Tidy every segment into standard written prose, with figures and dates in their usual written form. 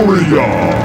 Obscuria.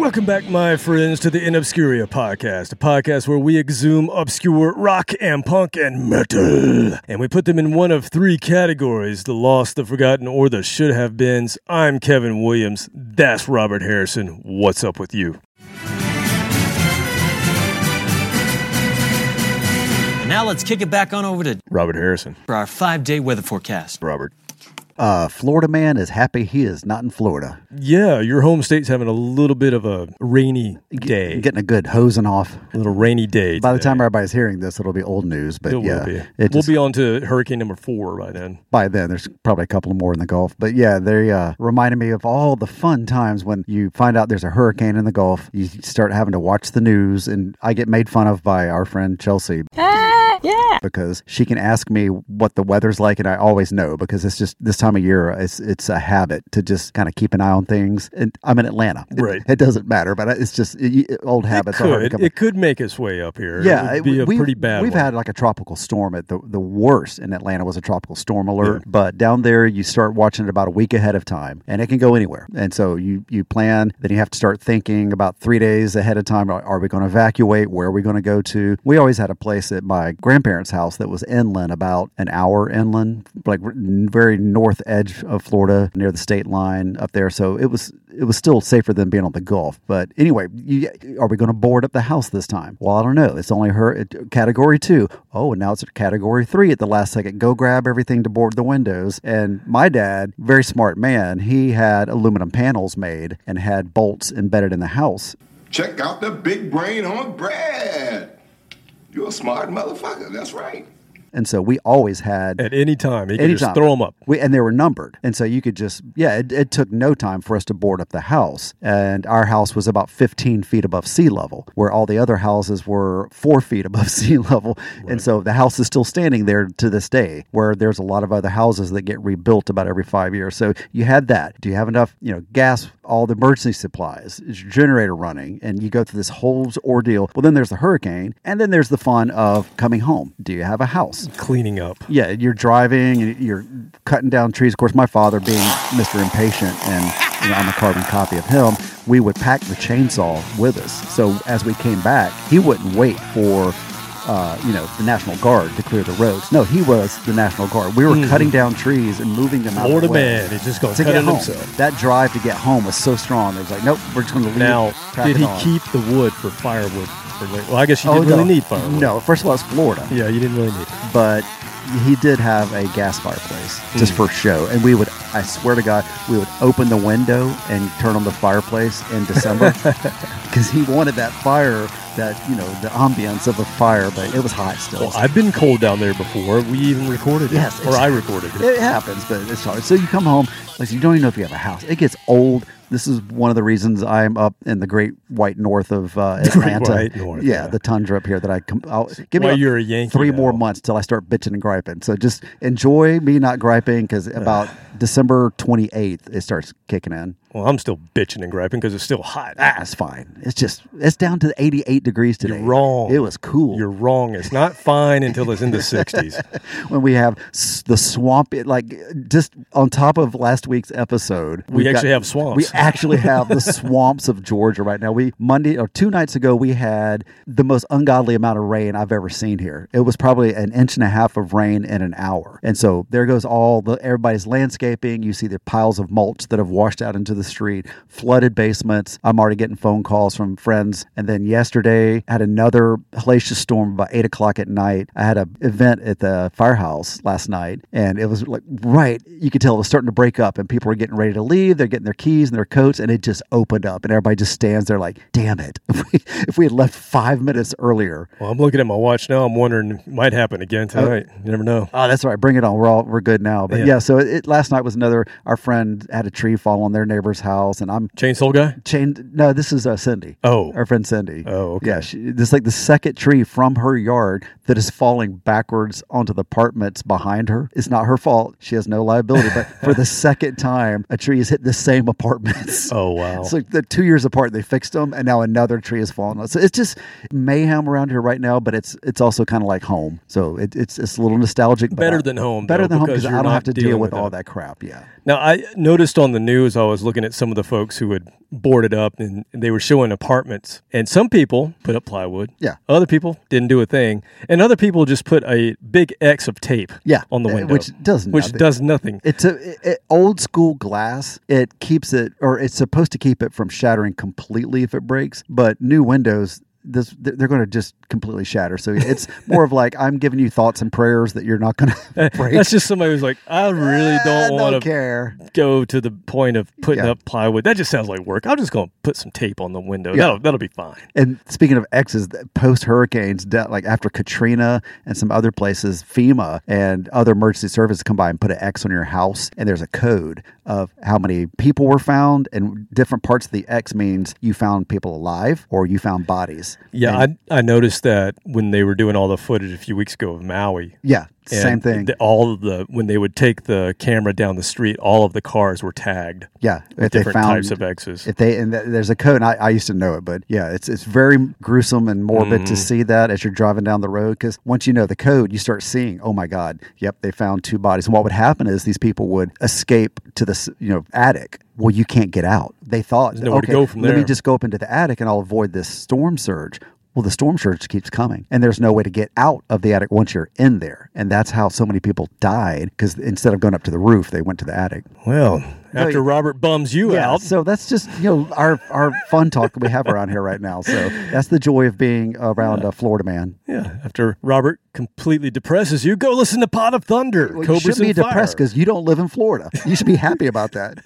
Welcome back, my friends, to the In Obscuria Podcast, a podcast where we exhume obscure rock and punk and metal, and we put them in one of three categories: the lost, the forgotten, or the should-have-beens. I'm Kevin Williams. That's Robert Harrison. What's up with you? And now let's kick it back on over to Robert Harrison for our 5-day weather forecast. Robert. Florida man is happy he is not in Florida. Yeah, your home state's having a little bit of a rainy day. Getting a good hosing off. A little rainy day today. By the time everybody's hearing this, it'll be old news. But it will be. We'll be on to hurricane number 4 by then. By then, there's probably a couple more in the Gulf. But yeah, they reminded me of all the fun times when you find out there's a hurricane in the Gulf. You start having to watch the news, and I get made fun of by our friend Chelsea. Yeah. Because she can ask me what the weather's like, and I always know because it's just this time of year, it's a habit to just kind of keep an eye on things. And I'm in Atlanta. Right. It doesn't matter, but it's just old habits. It could make its way up here. Yeah. It would be a pretty bad one. Had like a tropical storm. The worst in Atlanta was a tropical storm alert. Yeah. But down there, you start watching it about a week ahead of time, and it can go anywhere. And so you plan, then you have to start thinking about 3 days ahead of time. Are we going to evacuate? Where are we going to go to? We always had a place at my grandparents' house that was inland, about an hour inland, like very north edge of Florida, near the state line up there. So it was still safer than being on the Gulf. But anyway, are we going to board up the house this time? Well, I don't know. It's only Category 2. Oh, and now it's Category 3 at the last second. Go grab everything to board the windows. And my dad, very smart man, he had aluminum panels made and had bolts embedded in the house. Check out the big brain on Brad. You're a smart motherfucker. That's right. And so we always had... At any time. You could just throw them up. And they were numbered. And so you could just... Yeah, it took no time for us to board up the house. And our house was about 15 feet above sea level, where all the other houses were 4 feet above sea level. Right. And so the house is still standing there to this day, where there's a lot of other houses that get rebuilt about every 5 years. So you had that. Do you have enough, gas... all the emergency supplies, is your generator running, and you go through this whole ordeal. Well, then there's the hurricane, and then there's the fun of coming home. Do you have a house? Cleaning up. Yeah, you're driving, and you're cutting down trees. Of course, my father being Mr. Impatient, and I'm a carbon copy of him, we would pack the chainsaw with us. So as we came back, he wouldn't wait for... the National Guard to clear the roads. No, he was the National Guard. We were cutting down trees and moving them out of the way. Lord, man, he's just going to cut it himself. That drive to get home was so strong. It was like, nope, we're just going to leave. Now, did he keep the wood for firewood? Well, I guess you didn't really need firewood. No, first of all, it's Florida. Yeah, you didn't really need it. But he did have a gas fireplace just for show. And we would, I swear to God, we would open the window and turn on the fireplace in December because he wanted that fire, the ambience of a fire, but it was hot still. Well, I've been cold down there before. We even recorded it. Yes. Or I recorded it. It happens, but it's hard. So you come home, like you don't even know if you have a house. It gets old. This is one of the reasons I'm up in the great white north of Atlanta. Great white north, yeah, the tundra up here that I'll give me you're a Yankee 3 now. More months till I start bitching and griping. So just enjoy me not griping because about December 28th, it starts kicking in. Well, I'm still bitching and griping because it's still hot. Ah, it's fine. It's down to 88 degrees today. You're wrong. It was cool. You're wrong. It's not fine until it's in the 60s. When we have the swamp, just on top of last week's episode. We actually have swamps. We actually have the swamps of Georgia right now. Monday or 2 nights ago, we had the most ungodly amount of rain I've ever seen here. It was probably an 1.5 inches of rain in an hour. And so there goes everybody's landscaping. You see the piles of mulch that have washed out into the street, flooded basements. I'm already getting phone calls from friends. And then yesterday, had another hellacious storm by 8 o'clock at night. I had an event at the firehouse last night, and it was you could tell it was starting to break up, and people were getting ready to leave. They're getting their keys and their coats, and it just opened up, and everybody just stands there like, damn it. If we had left 5 minutes earlier. Well, I'm looking at my watch now. I'm wondering, it might happen again tonight. You never know. Oh, that's right. Bring it on. We're good now. But yeah, so last night was another, our friend had a tree fall on their neighbor's Rathmer's house, and I'm Chainsaw guy. No, this is Cindy. Oh, our friend Cindy. Oh, okay. Yeah, this is like the second tree from her yard that is falling backwards onto the apartments behind her. It's not her fault. She has no liability. But for the second time, a tree has hit the same apartments. Oh wow! It's like they're 2 years apart. They fixed them, and now another tree has fallen on. So it's just mayhem around here right now. But it's also kind of like home. So it's a little nostalgic. Better than home. Better than home because I don't have to deal with all that crap. Yeah. Now I noticed on the news, I was looking at some of the folks who had boarded up, and they were showing apartments. And some people put up plywood. Yeah. Other people didn't do a thing, and other people just put a big X of tape. Yeah. On the window, which does nothing. It's old school glass. It keeps it, or it's supposed to keep it from shattering completely if it breaks. But new windows, they're going to just completely shatter. So it's more of like, I'm giving you thoughts and prayers that you're not going to break. That's just somebody who's like, I really don't want to go to the point of putting up plywood. That just sounds like work. I'm just going to put some tape on the window. Yeah. That'll be fine. And speaking of X's, post-hurricanes, like after Katrina and some other places, FEMA and other emergency services come by and put an X on your house. And there's a code of how many people were found, and different parts of the X means you found people alive or you found bodies. Yeah, I noticed that when they were doing all the footage a few weeks ago of Maui. Yeah, same thing. When they would take the camera down the street, all of the cars were tagged. Yeah, with different types of X's. There's a code, and I used to know it, but yeah, it's very gruesome and morbid to see that as you're driving down the road, because once you know the code, you start seeing, oh my God, yep, they found two bodies. And what would happen is these people would escape to this attic. Well, you can't get out. They thought, okay, to go from let me just go up into the attic and I'll avoid this storm surge. Well, the storm surge keeps coming, and there's no way to get out of the attic once you're in there. And that's how so many people died, because instead of going up to the roof, they went to the attic. Well, after Robert bums you out. So that's just our fun talk we have around here right now. So that's the joy of being around Florida, man. Yeah, after Robert completely depresses you, go listen to Pot of Thunder. Well, you shouldn't be depressed because you don't live in Florida. You should be happy about that.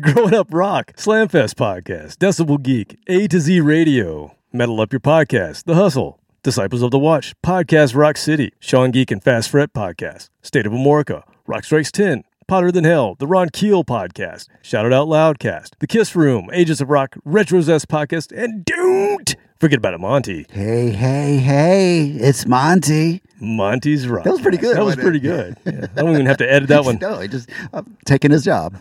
Growing Up Rock, Slamfest Podcast, Decibel Geek, A to Z Radio, Metal Up Your Podcast, The Hustle, Disciples of the Watch, Podcast Rock City, Sean Geek and Fast Fret Podcast, State of Amorica, Rock Strikes 10, Potter Than Hell, The Ron Keel Podcast, Shout It Out Loudcast, The Kiss Room, Ages of Rock, Retro Zest Podcast, and don't forget about it, Monty. Hey, hey, hey, it's Monty. Monty's Rock. That was pretty good. That was pretty good. Yeah. I don't even have to edit that one. No, I'm taking his job.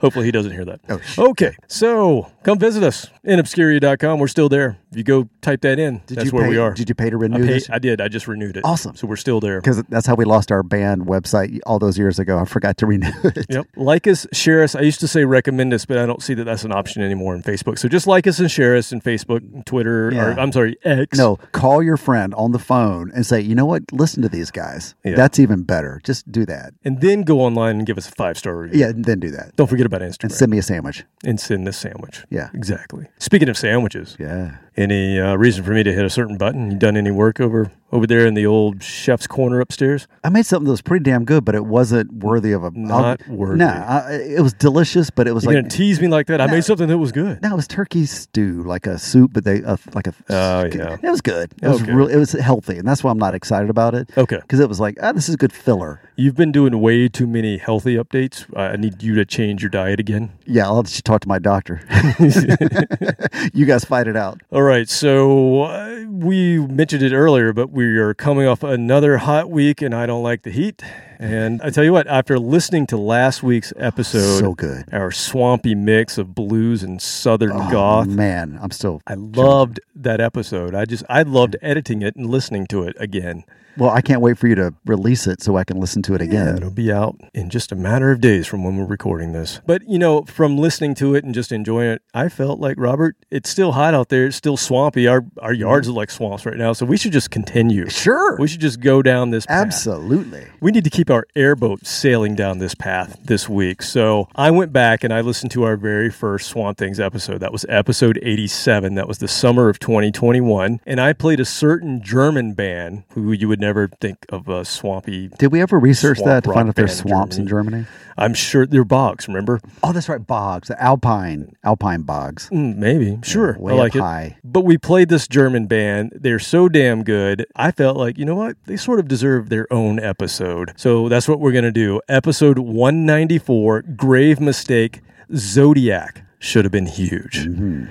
Hopefully he doesn't hear that. Oh, okay, so come visit us in obscuria.com. We're still there. If you go type that in, that's where we are. Did you pay to renew this? I did. I just renewed it. Awesome. So we're still there. Because that's how we lost our band website all those years ago. I forgot to renew it. Yep. Like us, share us. I used to say recommend us, but I don't see that that's an option anymore in Facebook. So just like us and share us in Facebook, Twitter, or I'm sorry, X. No, call your friend on the phone and say, you know what? Listen to these guys. Yeah. That's even better. Just do that. And then go online and give us a 5-star review. Yeah, and then do that. Don't forget about Instagram. And send me a sandwich. And send this sandwich. Yeah. Exactly. Speaking of sandwiches. Yeah. Any reason for me to hit a certain button? You done any work over there in the old chef's corner upstairs? I made something that was pretty damn good, but it wasn't worthy of a... Not worthy. Nah, it was delicious, but it was You're going to tease me like that? I made something that was good. No, it was turkey stew, like a soup, but it was good. It was really, it was healthy, and that's why I'm not excited about it. Okay. Because it was like, this is good filler. You've been doing way too many healthy updates. I need you to change your diet again. Yeah, I'll just talk to my doctor. You guys fight it out. All right, so we mentioned it earlier, but we are coming off another hot week, and I don't like the heat. And I tell you what, after listening to last week's episode, so good, our swampy mix of blues and southern goth. Man, I loved that episode. I loved editing it and listening to it again. Well, I can't wait for you to release it so I can listen to it again. Yeah, it'll be out in just a matter of days from when we're recording this. But, from listening to it and just enjoying it, I felt like, Robert, it's still hot out there. It's still swampy. Our yards are like swamps right now, so we should just continue. Sure. We should just go down this path. Absolutely. We need to keep our airboat sailing down this path this week. So I went back and I listened to our very first Swamp Things episode. That was episode 87. That was the summer of 2021. And I played a certain German band who you would never think of a swampy. Did we ever research that to find out there's swamps in Germany? I'm sure they're bogs, remember? Oh, that's right, bogs. Alpine bogs. Maybe, sure. Yeah, I like it. But we played this German band. They're so damn good. I felt like, you know what? They sort of deserve their own episode. So that's what we're going to do. Episode 194, Grave Mistake, Zodiac should have been huge. Mm-hmm.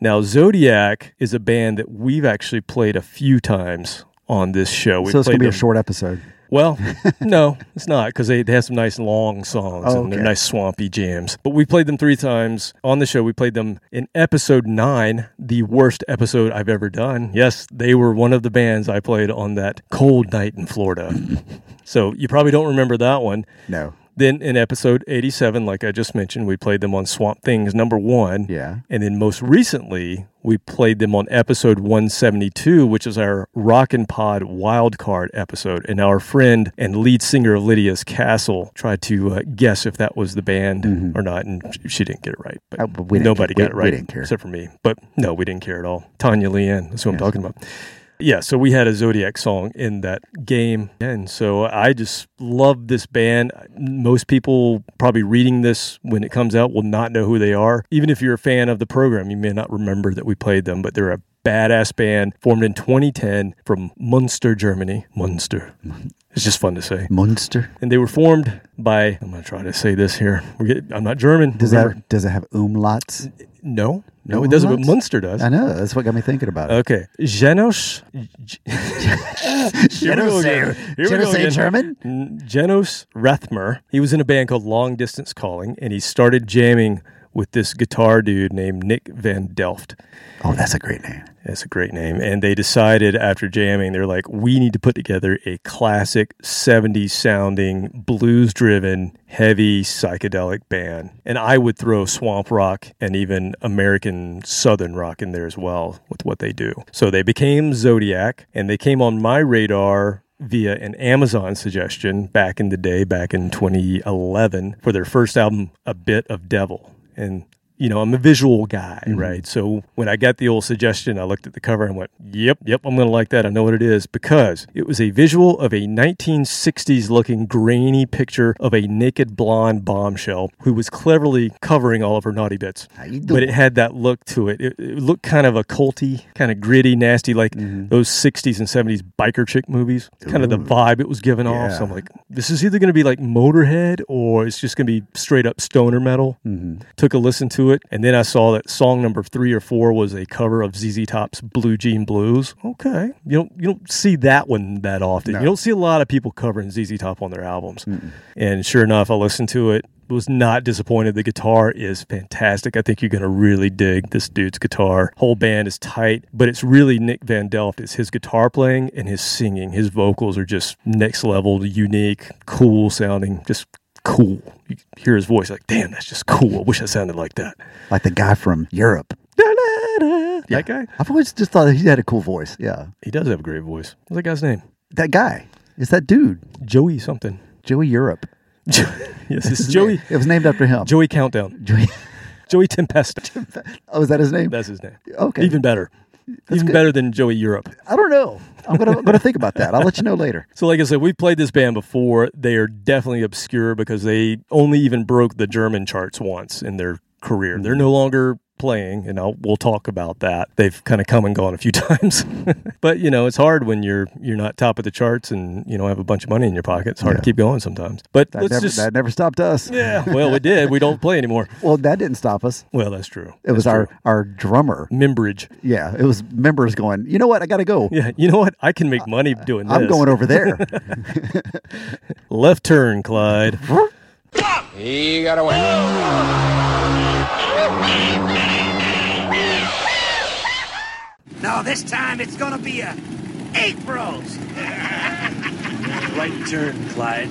Now, Zodiac is a band that we've actually played a few times on this show. So it's going to be a short episode. Well, no, it's not, because they have some nice long songs and they're nice swampy jams. But we played them three times on the show. We played them in episode 9, the worst episode I've ever done. Yes, they were one of the bands I played on that cold night in Florida. So you probably don't remember that one. No. Then in episode 87, like I just mentioned, we played them on Swamp Things #1. Yeah. And then most recently, we played them on episode 172, which is our Rockin' Pod Wildcard episode. And our friend and lead singer of Lydia's Castle tried to guess if that was the band or not. And she didn't get it right. But nobody got it right. We didn't care. Except for me. But no, we didn't care at all. Tanya Leanne, that's who I'm talking about. Yeah, so we had a Zodiac song in that game, and so I just love this band. Most people probably reading this when it comes out will not know who they are. Even if you're a fan of the program, you may not remember that we played them, but they're a badass band formed in 2010 from Münster, Germany. Münster. It's just fun to say. Münster. And they were formed by, I'm going to try to say this here. I'm not German. Does it have umlauts? No. No, it doesn't, but Münster does. I know. That's what got me thinking about it. Okay. Janosch. Janosch German? Janosch Rathmer. He was in a band called Long Distance Calling, and he started jamming with this guitar dude named Nick Van Delft. Oh, that's a great name. That's a great name. And they decided after jamming, they're like, we need to put together a classic 70s sounding, blues-driven, heavy, psychedelic band. And I would throw swamp rock and even American Southern rock in there as well with what they do. So they became Zodiac, and they came on my radar via an Amazon suggestion back in the day, back in 2011, for their first album, A Bit of Devil. And, you know, I'm a visual guy, right? So when I got the old suggestion, I looked at the cover and went, yep, I'm going to like that. I know what it is, because it was a visual of a 1960s-looking grainy picture of a naked blonde bombshell who was cleverly covering all of her naughty bits. But it had that look to it. It looked kind of occulty, kind of gritty, nasty, like those 60s and 70s biker chick movies. Ooh. Kind of the vibe it was giving off. So I'm like, this is either going to be like Motorhead or it's just going to be straight-up stoner metal. Took a listen to it, and then I saw that song number 3 or 4 was a cover of ZZ Top's Blue Jean Blues. Okay, you don't see that one that often. No. You don't see a lot of people covering ZZ Top on their albums. And sure enough, I listened to it. Was not disappointed. The guitar is fantastic. I think you're going to really dig this dude's guitar. Whole band is tight, but it's really Nick Van Delft. It's his guitar playing and his singing. His vocals are just next level, unique, cool sounding, just cool. You hear his voice like, damn, that's just cool. I wish I sounded like that. Like the guy from Europe. Da-da-da. Yeah. That guy? I've always just thought he had a cool voice. Yeah. He does have a great voice. What's that guy's name? That guy. It's that dude. Joey something. Joey Europe. Yes, it's Joey. It was named after him. Joey Countdown. Joey Tempesta. Oh, is that his name? That's his name. Okay. Even better. That's even good. Better than Joey Europe. I don't know. I'm gonna think about that. I'll let you know later. So like I said, we've played this band before. They are definitely obscure because they only even broke the German charts once in their career. They're no longer playing, and we'll talk about that. They've kind of come and gone a few times. But, you know, it's hard when you're not top of the charts and you don't have a bunch of money in your pocket. It's hard to keep going sometimes. But that never stopped us. Yeah, well, it did. We don't play anymore. Well, that didn't stop us. Well, that's true. It was our drummer. Memberage. Yeah, it was members going, you know what, I got to go. Yeah, you know what, I can make money doing this. I'm going over there. Left turn, Clyde. He got away. No, this time it's gonna be a 8 Bros. Right turn, Clyde.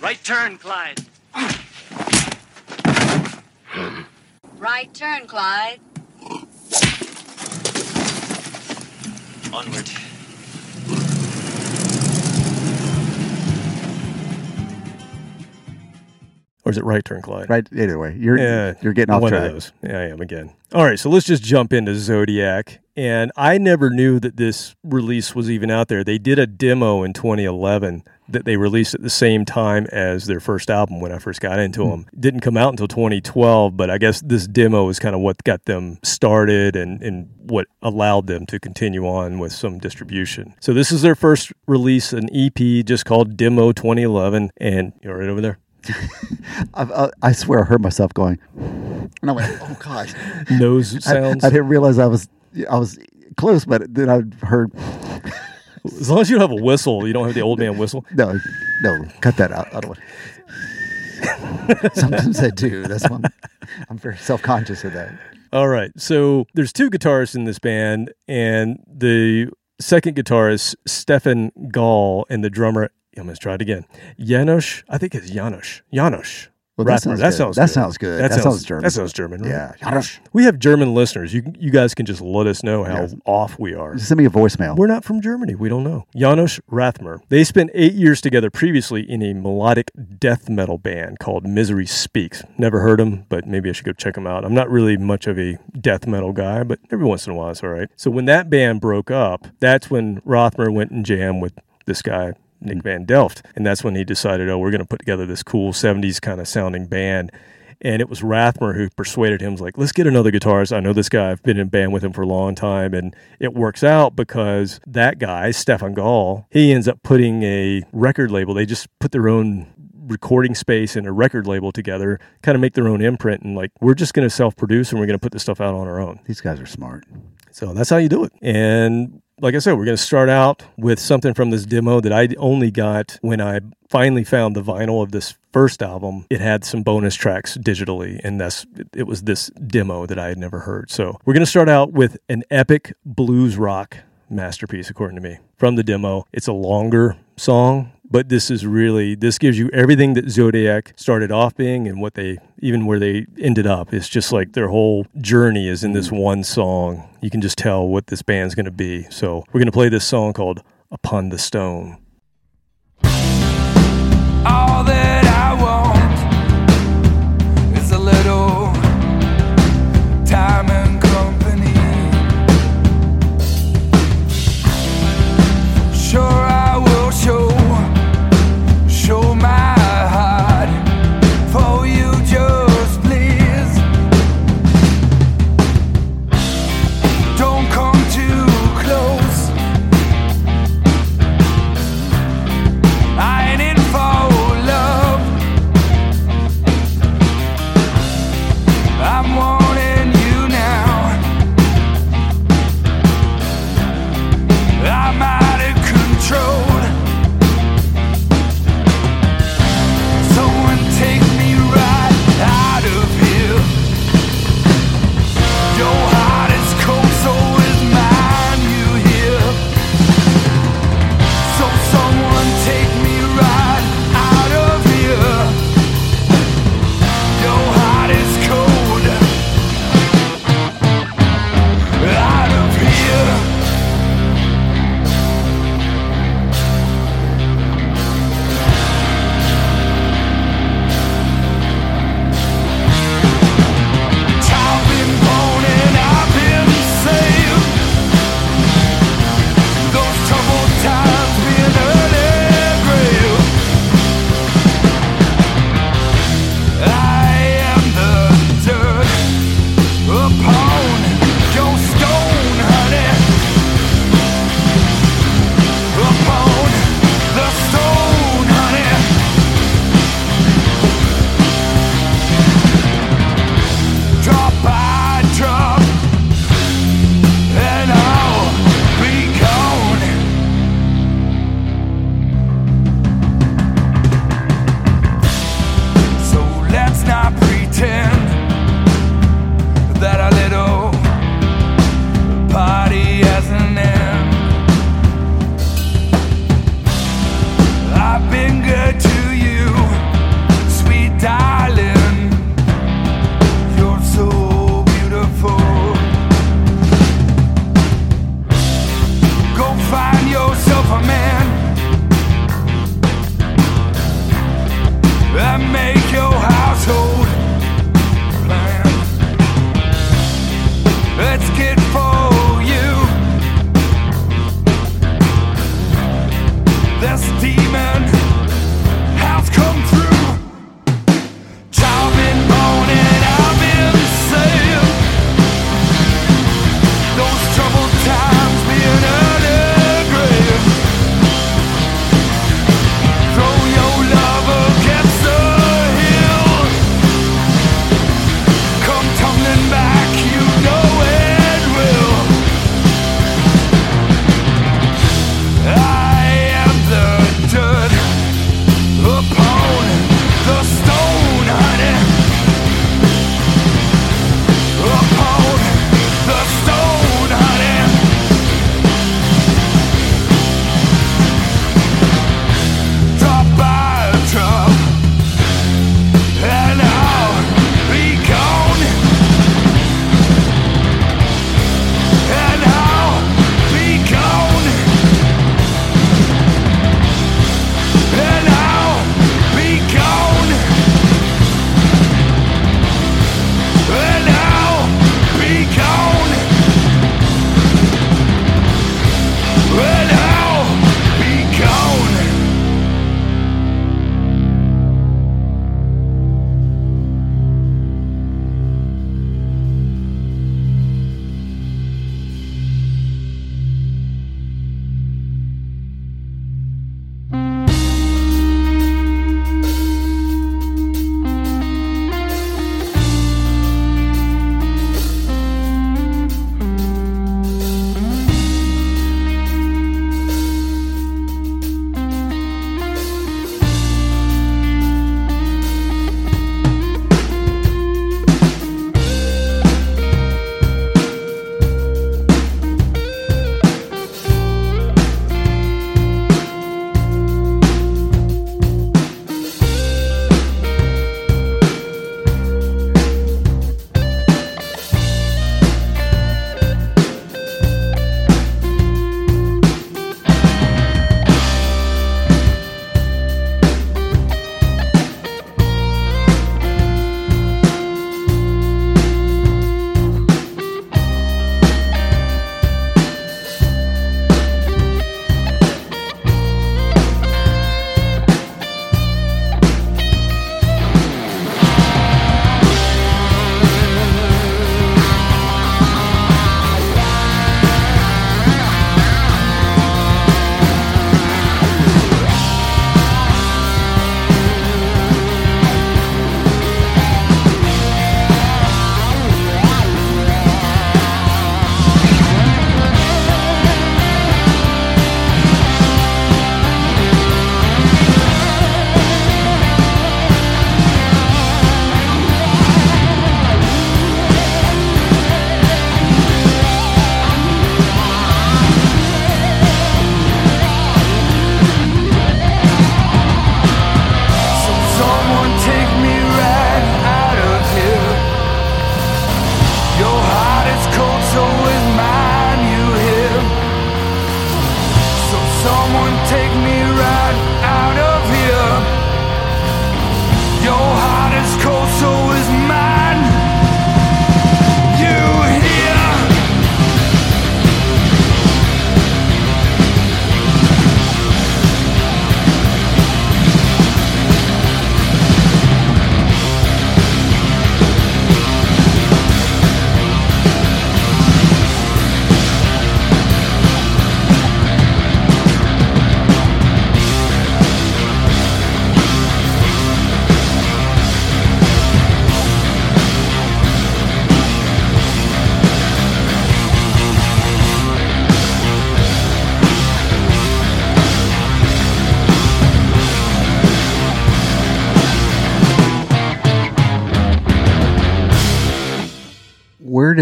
Right turn, Clyde. Right turn, Clyde. Onward. Or is it right turn, Clyde? Right, either way. You're getting off track. Of those. Yeah, I am again. All right, so let's just jump into Zodiac. And I never knew that this release was even out there. They did a demo in 2011 that they released at the same time as their first album when I first got into them. Didn't come out until 2012, but I guess this demo is kind of what got them started and what allowed them to continue on with some distribution. So this is their first release, an EP just called Demo 2011, and you're right over there. I swear I heard myself going, and I went, oh gosh. Nose sounds. I didn't realize I was close, but then I heard. As long as you don't have a whistle, you don't have the old man whistle. No, cut that out. I don't want. Sometimes I do. That's why I'm very self-conscious of that. All right. So there's two guitarists in this band, and the second guitarist, Stefan Gall, and the drummer, I'm going to try it again. Janosch, I think it's Janosch. Janosch. Well, Rathmer. That sounds good. That sounds German. That sounds German. Right? Yeah. Janosch. We have German listeners. You guys can just let us know how off we are. Just send me a voicemail. We're not from Germany. We don't know. Janosch Rathmer. They spent 8 years together previously in a melodic death metal band called Misery Speaks. Never heard them, but maybe I should go check them out. I'm not really much of a death metal guy, but every once in a while it's all right. So when that band broke up, that's when Rathmer went and jammed with this guy, Nick Van Delft. And that's when he decided, we're going to put together this cool 70s kind of sounding band. And it was Rathmer who persuaded him, was like, let's get another guitarist. I know this guy. I've been in band with him for a long time. And it works out because that guy, Stefan Gall, he ends up putting a record label. They just put their own recording space and a record label together, kind of make their own imprint. And we're just going to self-produce and we're going to put this stuff out on our own. These guys are smart. So that's how you do it. And like I said, we're going to start out with something from this demo that I only got when I finally found the vinyl of this first album. It had some bonus tracks digitally, and it was this demo that I had never heard. So we're going to start out with an epic blues rock masterpiece, according to me, from the demo. It's a longer song, but this gives you everything that Zodiac started off being and even where they ended up. It's just like their whole journey is in this one song. You can just tell what this band's going to be. So we're going to play this song called Upon the Stone. All that I want is a little time and company. Sure, I will show. Show my heart for you, just please. Don't come too close.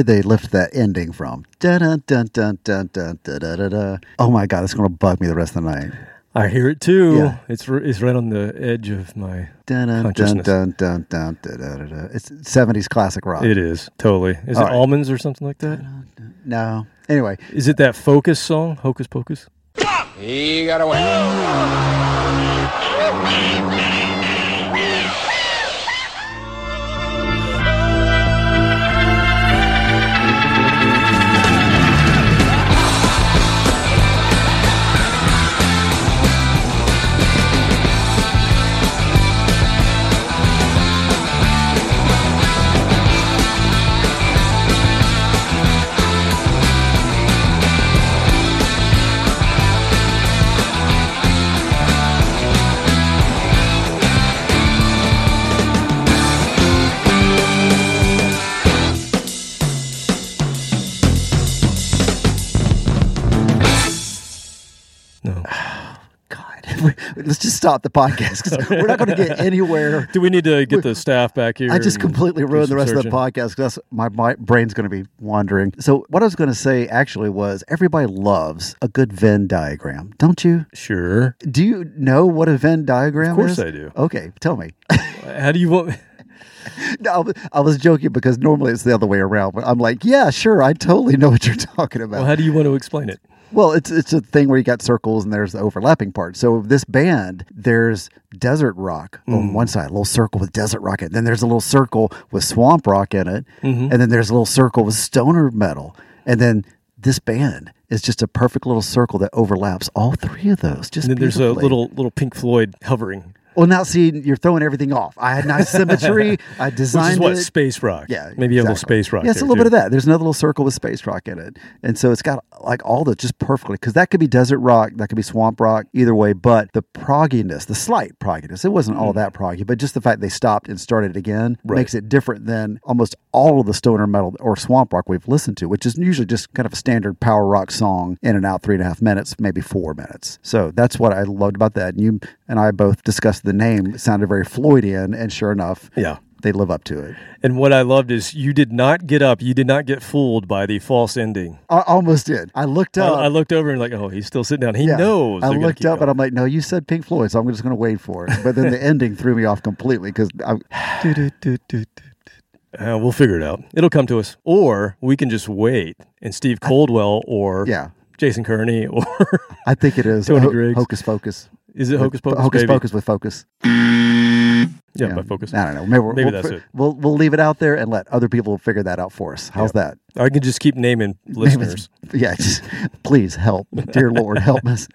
did they lift that ending from? Da-da-da-da-da-da-da-da-da. Oh my God, it's going to bug me the rest of the night. I hear it too. Yeah. It's right on the edge of my consciousness. It's 70s classic rock. It is, totally. Is it Almonds or something like that? No. Anyway. Is it that Focus song, Hocus Pocus? He got away. Let's just stop the podcast because we're not going to get anywhere. Do we need to get the staff back here? I just completely ruined the rest of the podcast because my brain's going to be wandering. So what I was going to say actually was everybody loves a good Venn diagram, don't you? Sure. Do you know what a Venn diagram is? Of course I do. Okay, tell me. How do you want me? No, I was joking because normally it's the other way around. But I'm like, yeah, sure, I totally know what you're talking about. Well, how do you want to explain it? Well, it's a thing where you got circles and there's the overlapping part. So this band, there's desert rock on one side, a little circle with desert rock in it. Then there's a little circle with swamp rock in it. Mm-hmm. And then there's a little circle with stoner metal. And then this band is just a perfect little circle that overlaps all three of those. Just and then there's a little Pink Floyd hovering. Well, now, see, you're throwing everything off. I had nice symmetry. I designed it. Which is what? Space rock. Yeah. Maybe exactly. A little space rock. Yeah, it's a little bit of that. There's another little circle with space rock in it. And so it's got like all the just perfectly, because that could be desert rock, that could be swamp rock, either way. But the progginess, the slight progginess, it wasn't all that proggy, but just the fact they stopped and started again makes it different than almost all of the stoner metal or swamp rock we've listened to, which is usually just kind of a standard power rock song in and out 3.5 minutes, maybe 4 minutes. So that's what I loved about that. And you and I both discussed the name sounded very Floydian, and sure enough, they live up to it. And what I loved is you did not get up. You did not get fooled by the false ending. I almost did. I looked up. I looked over and like, oh, he's still sitting down. He knows. I looked up and I'm like, no, you said Pink Floyd, so I'm just going to wait for it. But then the ending threw me off completely because I'm... we'll figure it out. It'll come to us. Or we can just wait and Steve Coldwell or Jason Kearney or... I think it is. Tony Griggs. Hocus Pocus. Is it Hocus Pocus? Hocus Pocus with Focus. Yeah, by Focus. I don't know. Maybe that's it. We'll leave it out there and let other people figure that out for us. How's that? I can just keep naming listeners. Yeah, just, please help. Dear Lord, help us.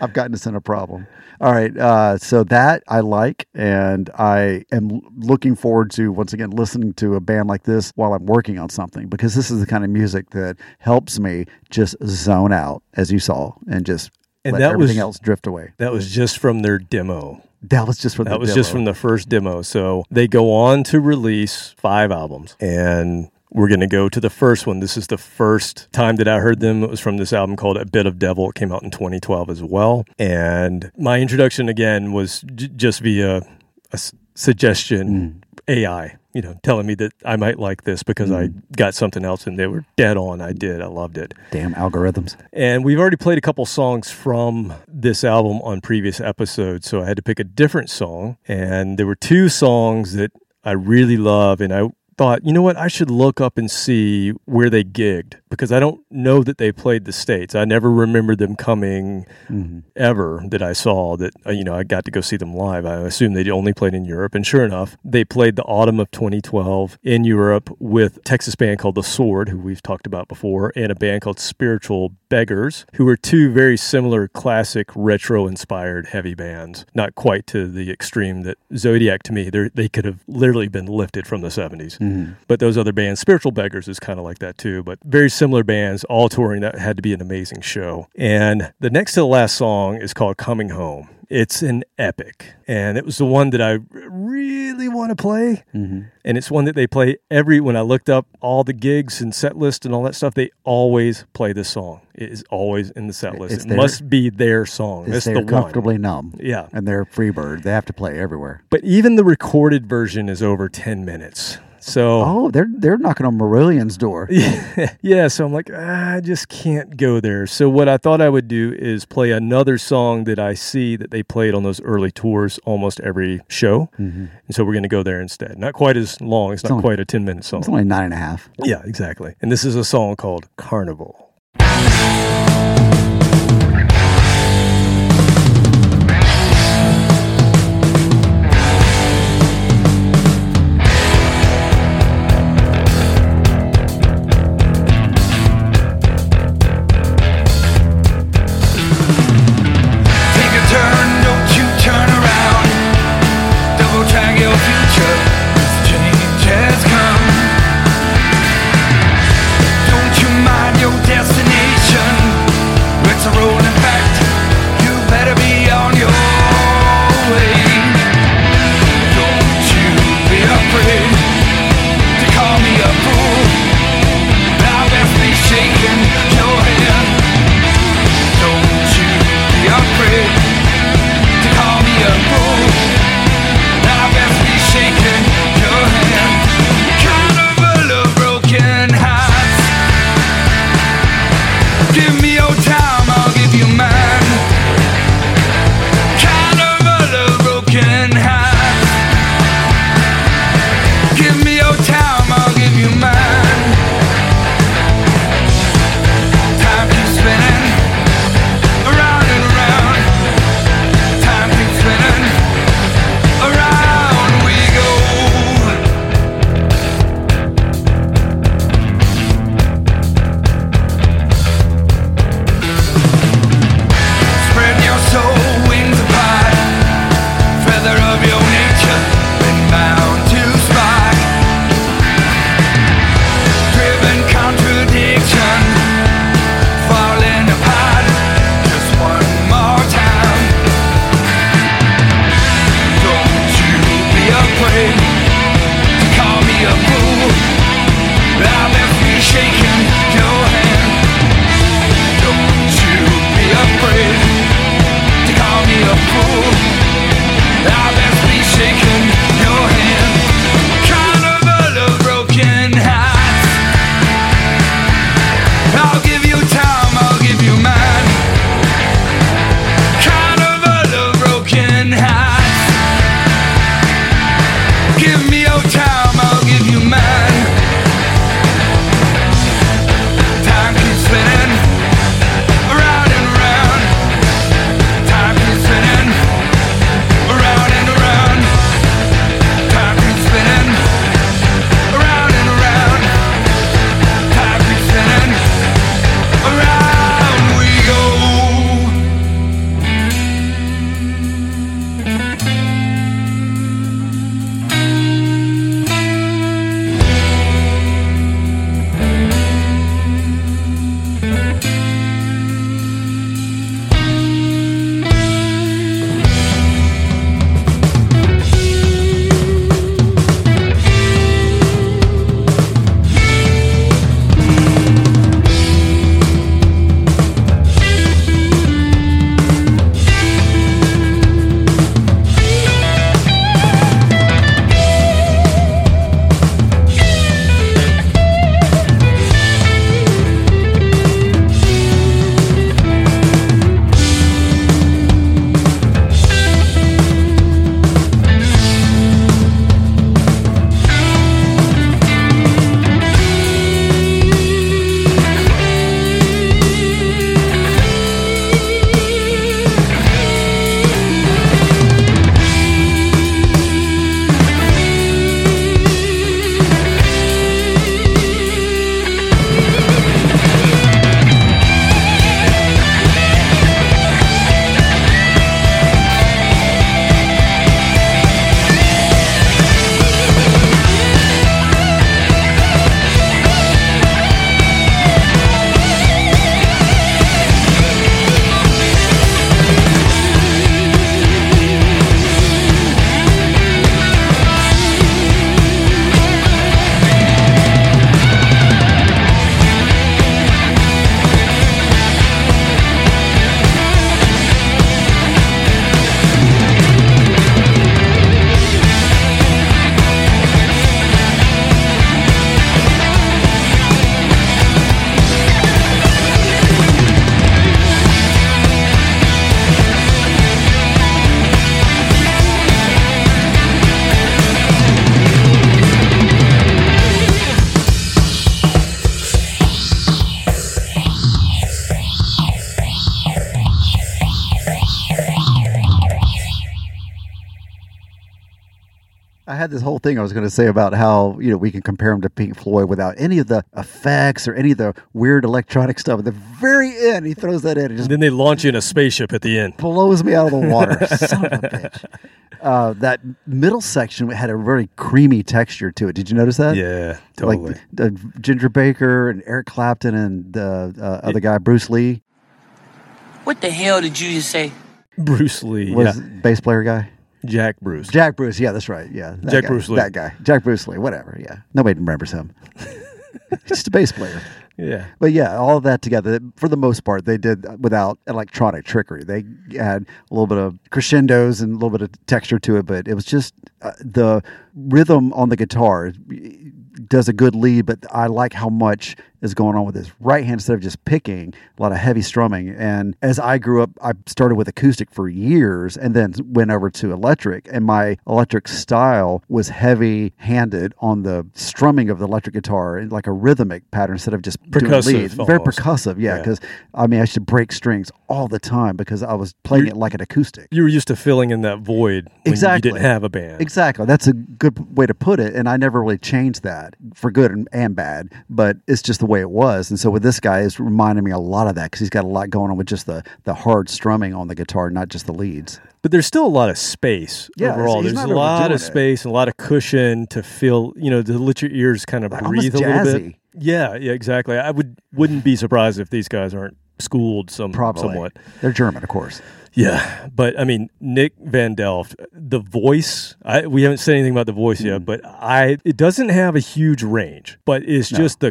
I've gotten us in a problem. All right, so that I like, and I am looking forward to, once again, listening to a band like this while I'm working on something, because this is the kind of music that helps me just zone out, as you saw, and just... And that everything else drift away. That was just from their demo. That was just from the first demo. So they go on to release 5 albums, and we're going to go to the first one. This is the first time that I heard them. It was from this album called A Bit of Devil. It came out in 2012 as well. And my introduction again was just via a suggestion AI. You know, telling me that I might like this because I got something else, and they were dead on. I did. I loved it. Damn algorithms. And we've already played a couple songs from this album on previous episodes, so I had to pick a different song. And there were 2 songs that I really love, and I thought, you know what, I should look up and see where they gigged, because I don't know that they played the States. I never remember them coming ever that I saw that, you know, I got to go see them live. I assume they only played in Europe. And sure enough, they played the autumn of 2012 in Europe with a Texas band called The Sword, who we've talked about before, and a band called Spiritual Beggars, who were 2 very similar classic retro-inspired heavy bands, not quite to the extreme that Zodiac, to me, they could have literally been lifted from the 70s. Mm-hmm. But those other bands, Spiritual Beggars is kind of like that too, but very similar bands, all touring. That had to be an amazing show. And the next to the last song is called Coming Home. It's an epic, and it was the one that I really want to play, and it's one that they play when I looked up all the gigs and set list and all that stuff, they always play this song. It is always in the set list. It must be their song. It's the comfortably one. Numb. Yeah. And they're Freebird. They have to play everywhere. But even the recorded version is over 10 minutes. So they're knocking on Marillion's door. Yeah, so I'm like, I just can't go there. So what I thought I would do is play another song that I see that they played on those early tours almost every show. Mm-hmm. And so we're going to go there instead. Not quite as long. It's not only, quite a 10-minute song. It's only 9.5. Yeah, exactly. And this is a song called Carnival. Destination I had this whole thing I was going to say about how, you know, we can compare them to Pink Floyd without any of the effects or any of the weird electronic stuff. At the very end, he throws that in. And then they launch you in a spaceship at the end. Blows me out of the water. Son of a bitch. That middle section had a very creamy texture to it. Did you notice that? Yeah, totally. Like Ginger Baker and Eric Clapton and the other guy, Bruce Lee. What the hell did you just say? Bruce Lee. Was bass player guy? Jack Bruce. Jack Bruce, yeah, that's right. Yeah, that Jack guy, Bruce Lee. That guy. Jack Bruce Lee, whatever, yeah. Nobody remembers him. Just a bass player. Yeah. But yeah, all of that together, for the most part, they did without electronic trickery. They had a little bit of crescendos and a little bit of texture to it, but it was just the rhythm on the guitar does a good lead, but I like how much is going on with his right hand instead of just picking, a lot of heavy strumming. And as I grew up, I started with acoustic for years and then went over to electric. And my electric style was heavy-handed on the strumming of the electric guitar, like a rhythmic pattern instead of just percussive doing leads. Very percussive, yeah, because, I mean, I used to break strings all the time because I was playing it like an acoustic. You were used to filling in that void when you didn't have a band. Exactly. That's a good way to put it, and I never really changed that for good and bad, but it's just the way it was. And so with this guy, it's reminding me a lot of that because he's got a lot going on with just the hard strumming on the guitar, not just the leads. But there's still a lot of space overall. There's a lot of space and a lot of cushion to feel, you know, to let your ears kind of like breathe a little bit. Yeah, exactly. I wouldn't be surprised if these guys aren't schooled somewhat. They're German, of course. Yeah, but I mean, Nick Van Delft, the voice, we haven't said anything about the voice yet, but it doesn't have a huge range, but it's just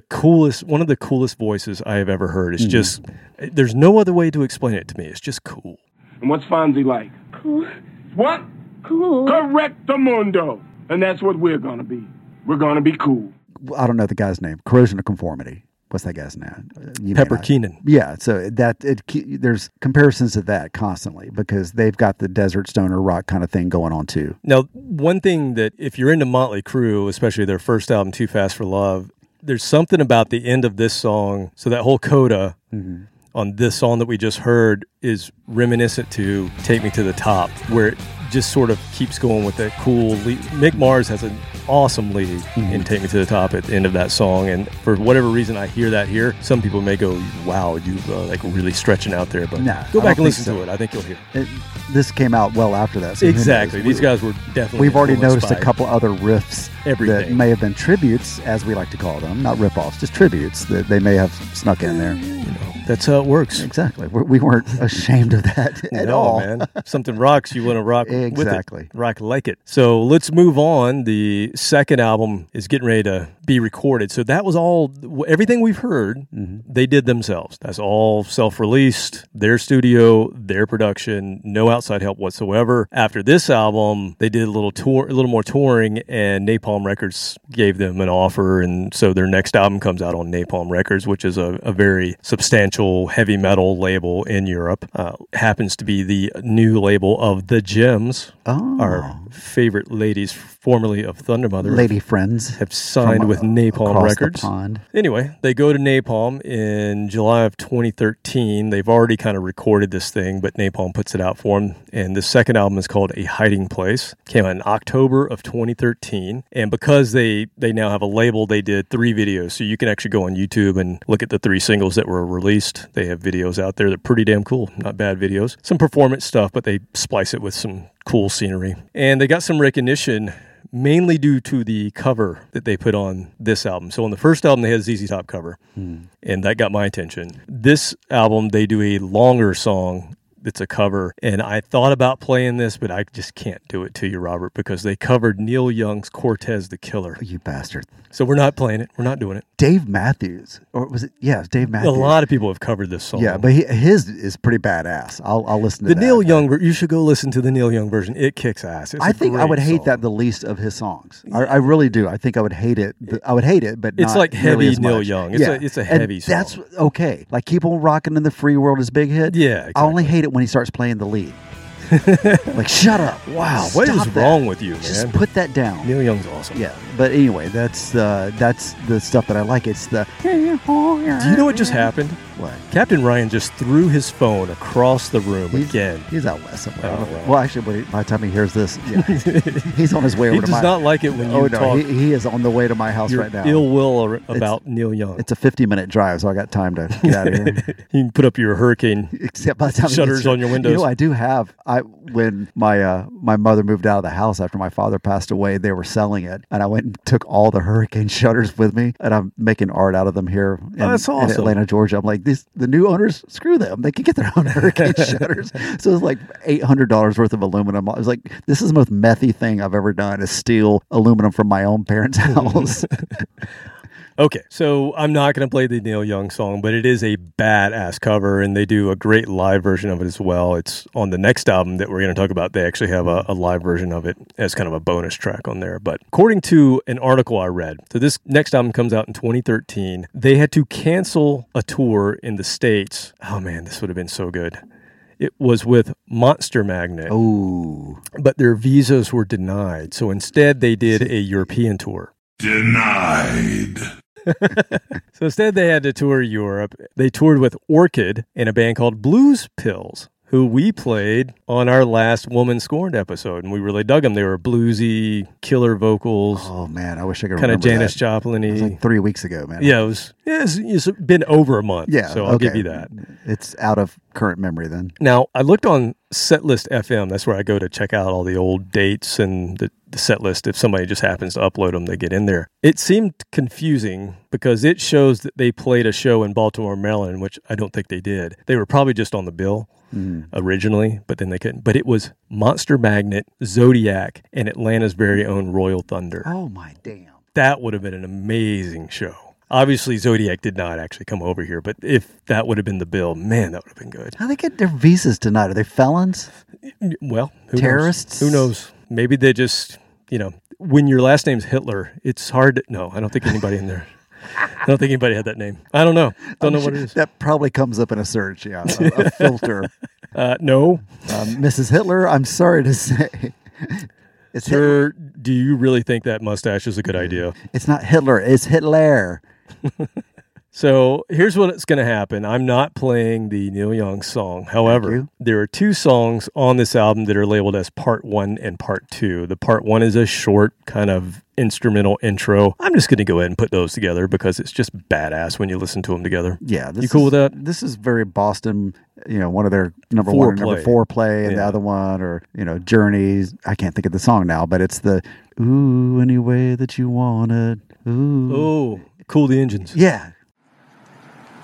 one of the coolest voices I have ever heard. It's just, there's no other way to explain it to me. It's just cool. And what's Fonzie like? Cool. What? Cool. Correctamundo. And that's what we're going to be. We're going to be cool. I don't know the guy's name. Corrosion of Conformity. What's that guy's name? Pepper Keenan. Yeah, so there's comparisons to that constantly because they've got the desert stoner rock kind of thing going on too. Now, one thing that if you're into Motley Crue, especially their first album, Too Fast for Love, there's something about the end of this song. So that whole coda on this song that we just heard is reminiscent to Take Me to the Top, where it just sort of keeps going with that cool lead. Mick Mars has an awesome lead in Take Me to the Top at the end of that song, and for whatever reason I hear that here. Some people may go, wow, you like really stretching out there, but go back and listen to it. I think you'll hear it. This came out well after that, so exactly. These guys were definitely we've already noticed a couple other riffs that may have been tributes, as we like to call them, not ripoffs, just tributes that they may have snuck in there. You know, that's how it works. Exactly. We weren't ashamed of that at all. Man. Something rocks, you want to rock with it. Rock like it. So let's move on. The second album is getting ready to be recorded. So that was everything we've heard, they did themselves. That's all self-released, their studio, their production, no outside help whatsoever. After this album, they did a little more touring, and Napalm Records gave them an offer. And so their next album comes out on Napalm Records, which is a very substantial heavy metal label in Europe. Happens to be the new label of The Gems, our favorite ladies, formerly of Thunder Mother. Lady friends. Have signed with Napalm Records. Anyway, they go to Napalm in July of 2013. They've already kind of recorded this thing, but Napalm puts it out for them. And the second album is called A Hiding Place. Came out in October of 2013. And because they now have a label, they did 3 videos. So you can actually go on YouTube and look at the 3 singles that were released. They have videos out there that are pretty damn cool. Not bad videos. Some performance stuff, but they splice it with some cool scenery. And they got some recognition mainly due to the cover that they put on this album. So on the first album, they had a ZZ Top cover, and that got my attention. This album, they do a longer song that's a cover, and I thought about playing this, but I just can't do it to you, Robert, because they covered Neil Young's Cortez the Killer. You bastard. So we're not playing it. We're not doing it. Dave Matthews, or was it? Yeah, Dave Matthews. A lot of people have covered this song. Yeah, but his is pretty badass. I'll listen to that. The Neil Young, you should go listen to the Neil Young version. It kicks ass. I think I would hate that the least of his songs. I really do. I think I would hate it. I would hate it, but it's not like heavy Neil Young. It's a heavy song. That's okay. Like Keep on Rockin' in the Free World is big hit. Yeah, exactly. I only hate it when he starts playing the lead. Like, shut up. Wow. What is wrong with you, man? Just put that down. Neil Young's awesome. Yeah. But anyway, that's the stuff that I like. It's the... Do you know what just happened? What? Captain Ryan just threw his phone across the room again. He's out west somewhere. Oh, right. Well, actually, by the time he hears this, yeah, he's on his way over to my house. He does not like it when you talk. Oh, no, he is on the way to my house right now. Ill will about Neil Young. It's a 50-minute drive, so I got time to get out of here. You can put up your hurricane shutters on your windows. You know, I do have... When my mother moved out of the house after my father passed away, they were selling it, and I went and took all the hurricane shutters with me, and I'm making art out of them here in Atlanta, Georgia. I'm like, the new owners, screw them. They can get their own hurricane shutters. So it's like $800 worth of aluminum. I was like, this is the most methy thing I've ever done, is steal aluminum from my own parents' house. Okay, so I'm not going to play the Neil Young song, but it is a badass cover, and they do a great live version of it as well. It's on the next album that we're going to talk about. They actually have a live version of it as kind of a bonus track on there. But according to an article I read, so this next album comes out in 2013. They had to cancel a tour in the States. Oh, man, this would have been so good. It was with Monster Magnet. Oh. But their visas were denied, so instead they did a European tour. Denied. So instead they had to tour Europe. They toured with Orchid and a band called Blues Pills, who we played on our last Woman Scorned episode, and we really dug them. They were bluesy, killer vocals. Oh, man, I wish I could remember that. Kind of Janis Joplin-y. It was like 3 weeks ago, man. Yeah, it's been over a month, so I'll give you that. It's out of current memory then. Now, I looked on Setlist FM. That's where I go to check out all the old dates and the set list. If somebody just happens to upload them, they get in there. It seemed confusing because it shows that they played a show in Baltimore, Maryland, which I don't think they did. They were probably just on the bill. Originally, but then they couldn't. But it was Monster Magnet, Zodiac, and Atlanta's very own Royal Thunder. Oh, my damn. That would have been an amazing show. Obviously, Zodiac did not actually come over here, but if that would have been the bill, man, that would have been good. How do they get their visas denied? Are they felons? Well, terrorists? Knows? Who knows? Maybe they just, when your last name's Hitler, it's hard to... No, I don't think anybody in there... I don't think anybody had that name. I don't know. Don't know what it is. That probably comes up in a search, a filter. No. Mrs. Hitler, I'm sorry to say. It's Hitler. Do you really think that mustache is a good idea? It's not Hitler. It's Hitler. So here's what's going to happen. I'm not playing the Neil Young song. However, there are two songs on this album that are labeled as Part 1 and Part 2. The Part 1 is a short kind of instrumental intro. I'm just going to go ahead and put those together because it's just badass when you listen to them together. Yeah. You cool with that? This is very Boston, one of their number four one and number four play and the other one or, Journeys. I can't think of the song now, but it's the, ooh, any way that you want it. Ooh. Oh, cool the engines. Yeah.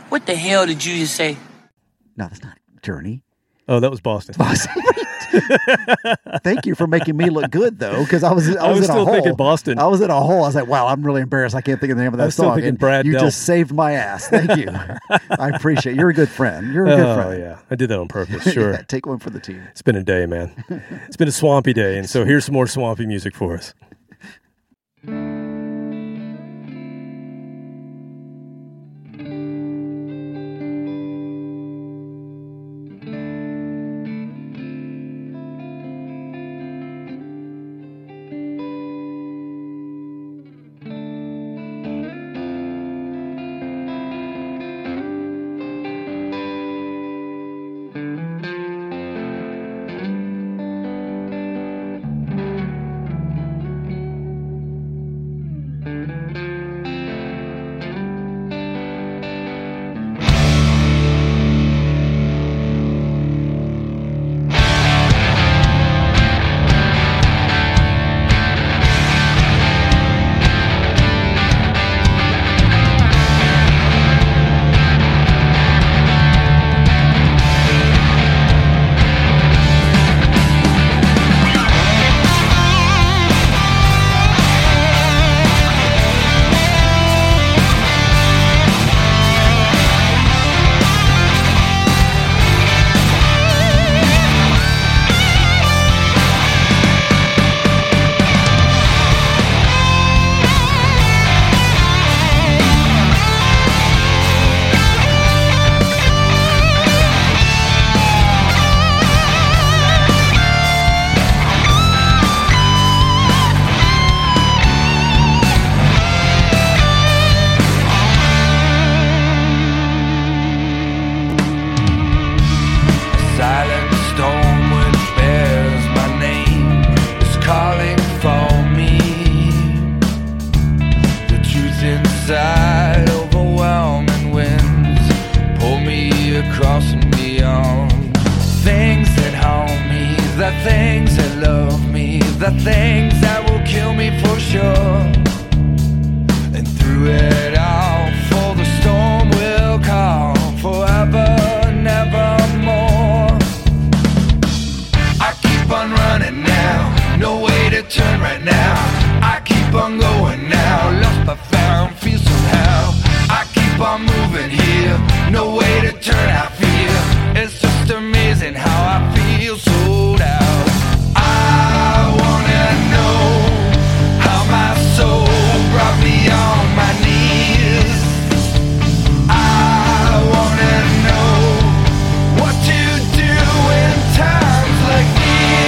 What the hell did you just say? No, that's not Journey. Oh, that was Boston. Thank you for making me look good, though, because I was still thinking Boston. I was in a hole. I was like, wow, I'm really embarrassed. I can't think of the name of that song. Still Brad you Delft. Just saved my ass. Thank you. I appreciate it. You're a good friend. Oh, yeah. I did that on purpose, sure. Yeah, take one for the team. It's been a day, man. It's been a swampy day, and so here's some more swampy music for us. outside, overwhelming winds pull me across and beyond. Things that haunt me, the things that love me, the things that will kill me for sure. And through it all, for the storm will come forever, nevermore. I keep on running now, no way to turn right now. I keep on going now, lost but found, feel somehow. I keep on moving here, no way to turn, I feel. It's just amazing how I feel sold out. I wanna know how my soul brought me on my knees. I wanna know what to do in times like these.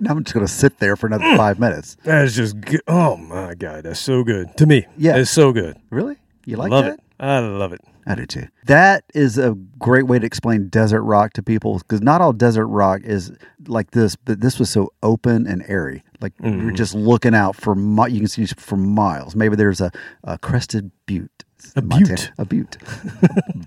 now I'm just going to sit there for another 5 minutes. That is just good. Oh, my God. That's so good. To me. Yeah. It's so good. Really? You like love that? It. I love it. I do, too. That is a great way to explain desert rock to people, because not all desert rock is like this, but this was so open and airy. Like, you're just looking out for, you can see for miles. Maybe there's a crested butte. A butte.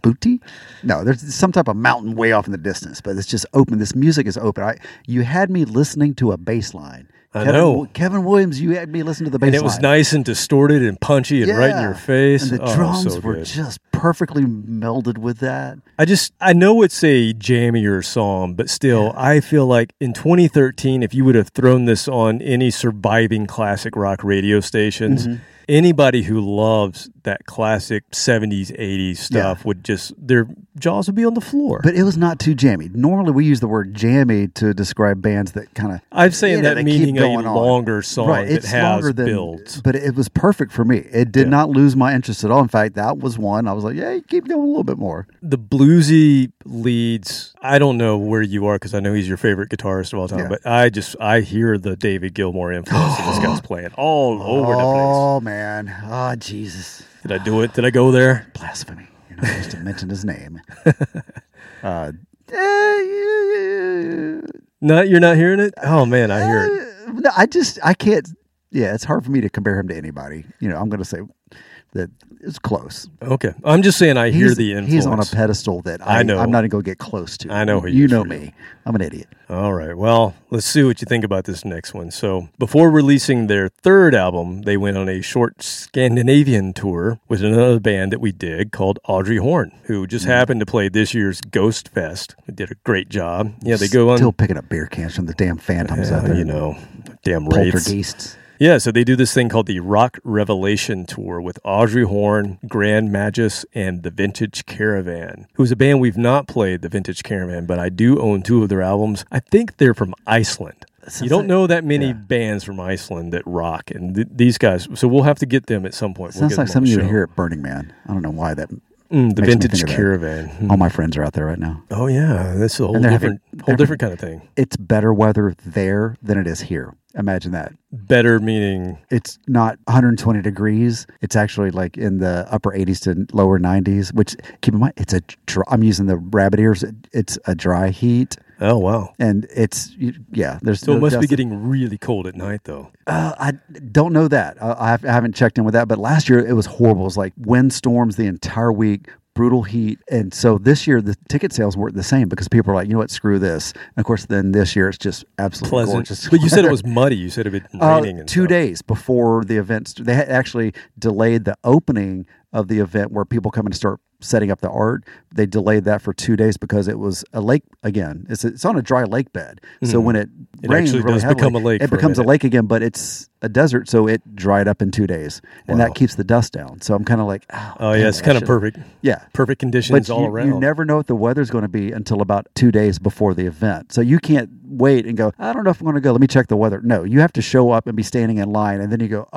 Booty? No, there's some type of mountain way off in the distance, but it's just open. This music is open. You had me listening to a bass line. I know. Kevin Williams, you had me listen to the bass line. And it was nice and distorted and punchy and right in your face. And the drums were just perfectly melded with that. I know it's a jammier song, but still, I feel like in 2013, if you would have thrown this on any surviving classic rock radio stations, anybody who loves that classic 70s, 80s stuff would just, their jaws would be on the floor. But it was not too jammy. Normally we use the word jammy to describe bands that kind of... I'm saying that meaning a longer song that has builds. But it was perfect for me. It did not lose my interest at all. In fact, that was one. I was like, yeah, keep going a little bit more. The bluesy leads, I don't know where you are because I know he's your favorite guitarist of all time, but I hear the David Gilmour influence that this guy's playing all over the place. Oh, man. Oh, Jesus. Did I do it? Did I go there? Blasphemy. You're not supposed to mention his name. No, you're not hearing it? Oh, man, I hear it. No, I can't. Yeah, it's hard for me to compare him to anybody. You know, I'm going to say that it's close. Okay. I'm just saying hear the influence. He's on a pedestal that I know. I'm not going to get close to. I know who you know me. I'm an idiot. All right. Well, let's see what you think about this next one. So before releasing their third album, they went on a short Scandinavian tour with another band that we dig called Audrey Horne, who just happened to play this year's Ghost Fest. They did a great job. Yeah, they go on. Still picking up beer cans from the damn phantoms out there. You know, damn poltergeists. Yeah, so they do this thing called the Rock Revelation Tour with Audrey Horne, Grand Magus, and The Vintage Caravan, who's a band we've not played, The Vintage Caravan, but I do own two of their albums. I think they're from Iceland. You don't know that many bands from Iceland that rock, and these guys, so we'll have to get them at some point. Sounds like something you would hear at Burning Man. I don't know why that... the Vintage Caravan. All my friends are out there right now. Oh, yeah. That's a whole different kind of thing. It's better weather there than it is here. Imagine that. Better meaning? It's not 120 degrees. It's actually like in the upper 80s to lower 90s, which, keep in mind, it's a dry, I'm using the rabbit ears. It's a dry heat. Oh, wow. And it's, there's so no it must dust. Be getting really cold at night, though. I don't know that. I haven't checked in with that, but last year it was horrible. It was like windstorms the entire week, brutal heat. And so this year the ticket sales weren't the same because people are like, you know what, screw this. And of course, then this year it's just absolutely pleasant. Gorgeous. But you said it was muddy. You said it had been raining. And 2 days before the event, they had actually delayed the opening of the event where people come in to start setting up the art. They delayed that for 2 days because it was a lake again. It's on a dry lake bed. So when it rains really heavily, become a lake. It becomes a lake again, but it's a desert, so it dried up in 2 days. And that keeps the dust down. So I'm kind of like, man, it's kind of perfect. Yeah. Perfect conditions all around. You never know what the weather's going to be until about 2 days before the event. So you can't wait and go, I don't know if I'm going to go. Let me check the weather. No, you have to show up and be standing in line, and then you go,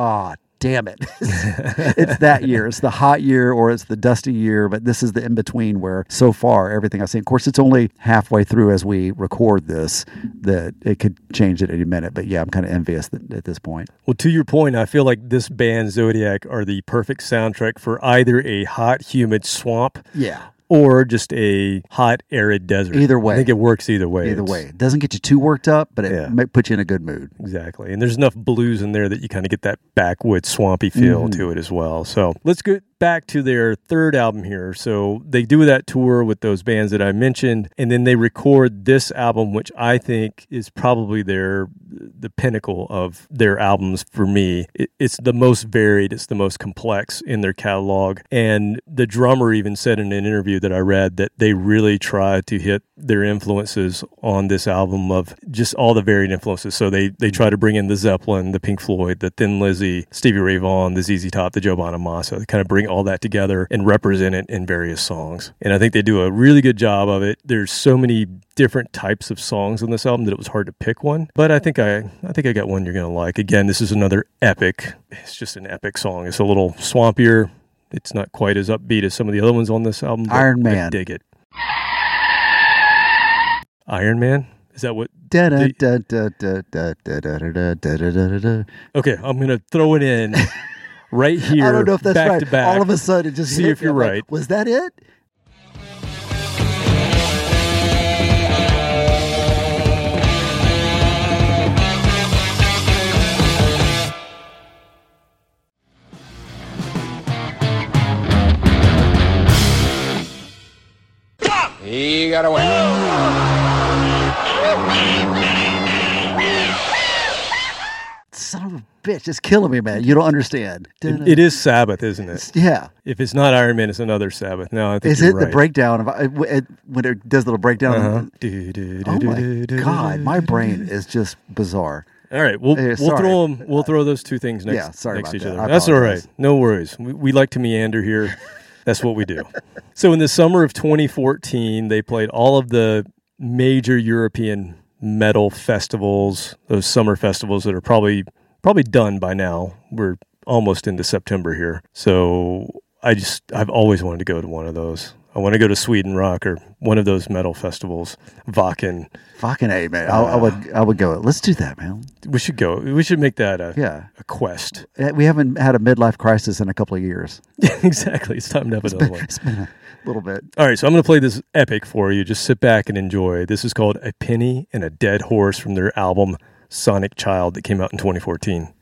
damn it. It's that year. It's the hot year or it's the dusty year, but this is the in-between where so far everything I've seen, of course, it's only halfway through as we record this, that it could change at any minute. But yeah, I'm kind of envious at this point. Well, to your point, I feel like this band, Zodiac, are the perfect soundtrack for either a hot, humid swamp. Yeah. Or just a hot, arid desert. Either way. I think it works either way. It doesn't get you too worked up, but it might put you in a good mood. Exactly. And there's enough blues in there that you kind of get that backwoods, swampy feel to it as well. So let's go back to their third album here. So they do that tour with those bands that I mentioned, and then they record this album, which I think is probably the pinnacle of their albums for me. It's the most varied. It's the most complex in their catalog. And the drummer even said in an interview that I read that they really try to hit their influences on this album of just all the varied influences. So they try to bring in the Zeppelin, the Pink Floyd, the Thin Lizzy, Stevie Ray Vaughan, the ZZ Top, the Joe Bonamassa. They kind of bring all that together and represent it in various songs. And I think they do a really good job of it. There's so many different types of songs on this album that it was hard to pick one, but I think I got one you're going to like. Again, this is another epic. It's just an epic song. It's a little swampier. It's not quite as upbeat as some of the other ones on this album. Iron Man. I dig it. Iron Man? Is that what? Okay, I'm going to throw it in right here. I don't know if that's right. All of a sudden, it just see if you're right. Like, was that it? He got away. Son of a bitch, it's killing me, man. You don't understand. It is Sabbath, isn't it? Yeah. If it's not Iron Man, it's another Sabbath. No, I think you're right. Is it the breakdown of when it does a little breakdown? Uh-huh. Oh my God, my brain is just bizarre. All right, we'll throw those two things next to each other. That's all right. No worries. We like to meander here. That's what we do. So in the summer of 2014, they played all of the major European metal festivals, those summer festivals that are probably done by now. We're almost into September here. So I've always wanted to go to one of those. I want to go to Sweden Rock or one of those metal festivals. Wacken. Wacken, hey, man. I would go. Let's do that, man. We should go. We should make that a quest. We haven't had a midlife crisis in a couple of years. Exactly. It's time to have another one. It's been a little bit. All right, so I'm going to play this epic for you. Just sit back and enjoy. This is called A Penny and a Dead Horse from their album Sonic Child that came out in 2014.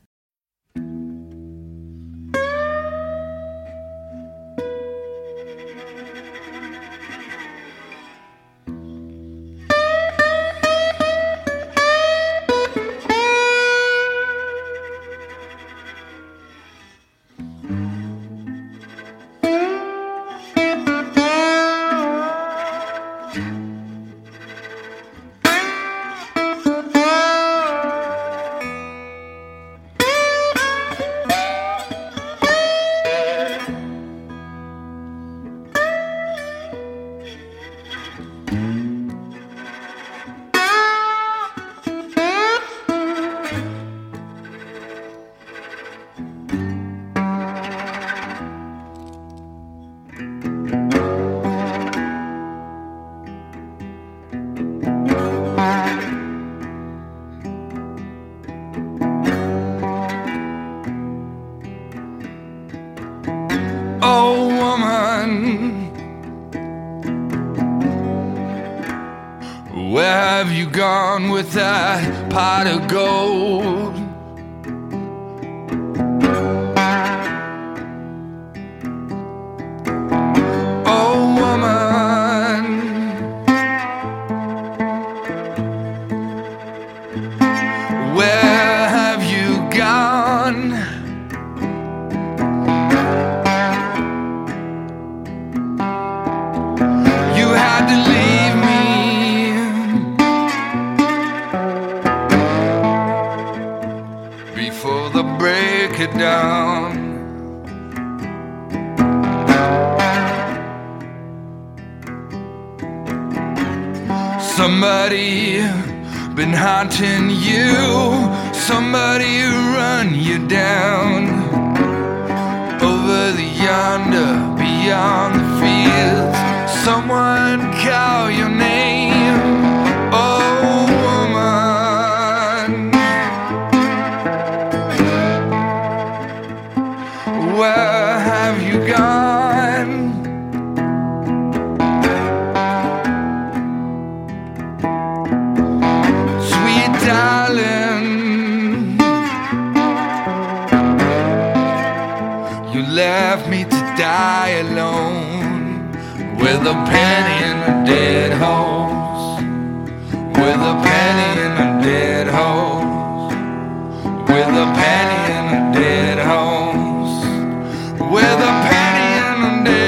With that pot of gold, oh woman, where have you gone? You had to leave me. It down. Somebody been haunting you, somebody run you down over the yonder, beyond the fields. Someone call your name. Oh woman, where have you gone? Sweet darling, you left me to die alone, with a penny in a dead horse, with a penny in a dead horse, with a penny in a dead horse, with a penny and a dead horse.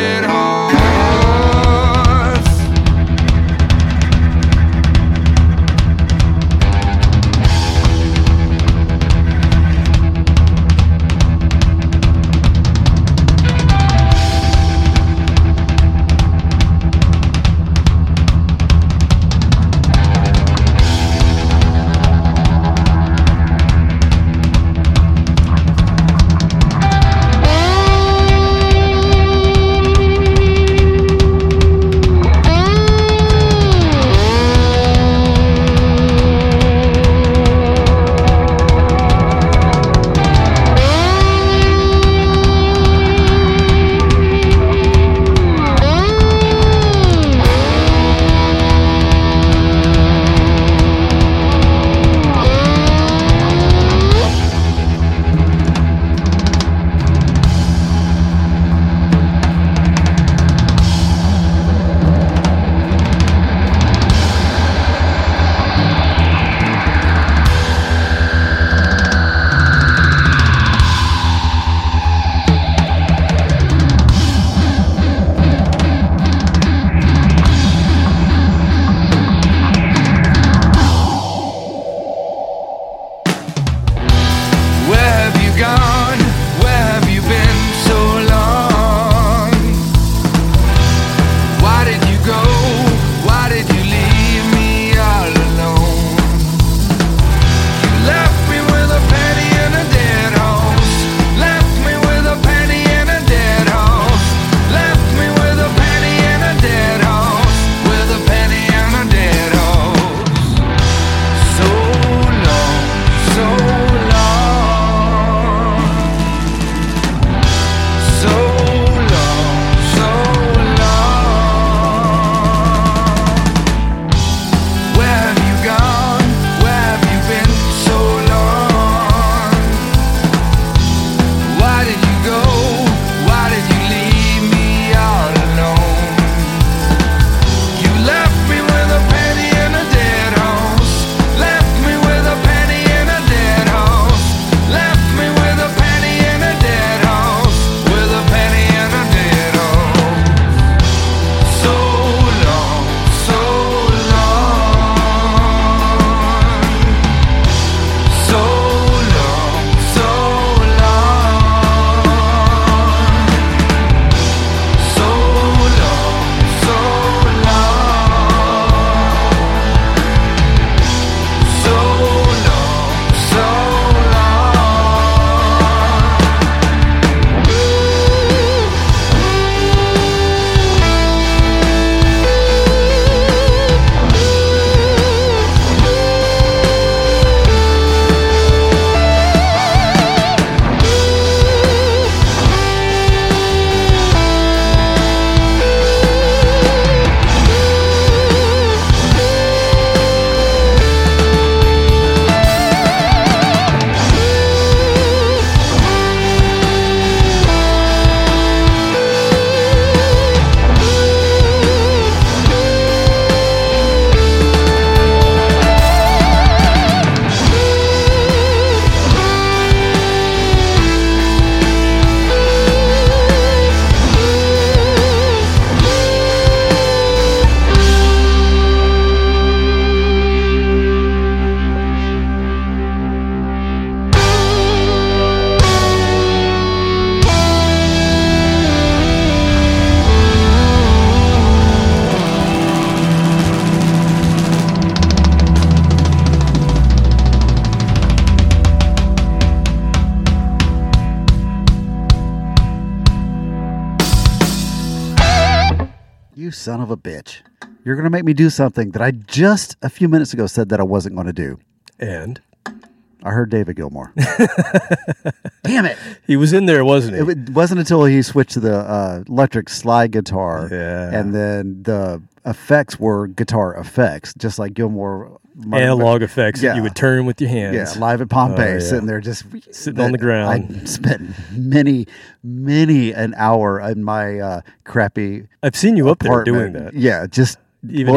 son of a bitch. You're going to make me do something that I just a few minutes ago said that I wasn't going to do. And? I heard David Gilmour. Damn it. He was in there, wasn't he? It wasn't until he switched to the electric slide guitar. Yeah. And then the effects were guitar effects, just like Gilmour. Analog effects that you would turn with your hands. Yeah, live at Pompeii, sitting there just... Sitting on the ground. I spent many an hour in my crappy I've seen you apartment. Up there doing that. Yeah, just... Even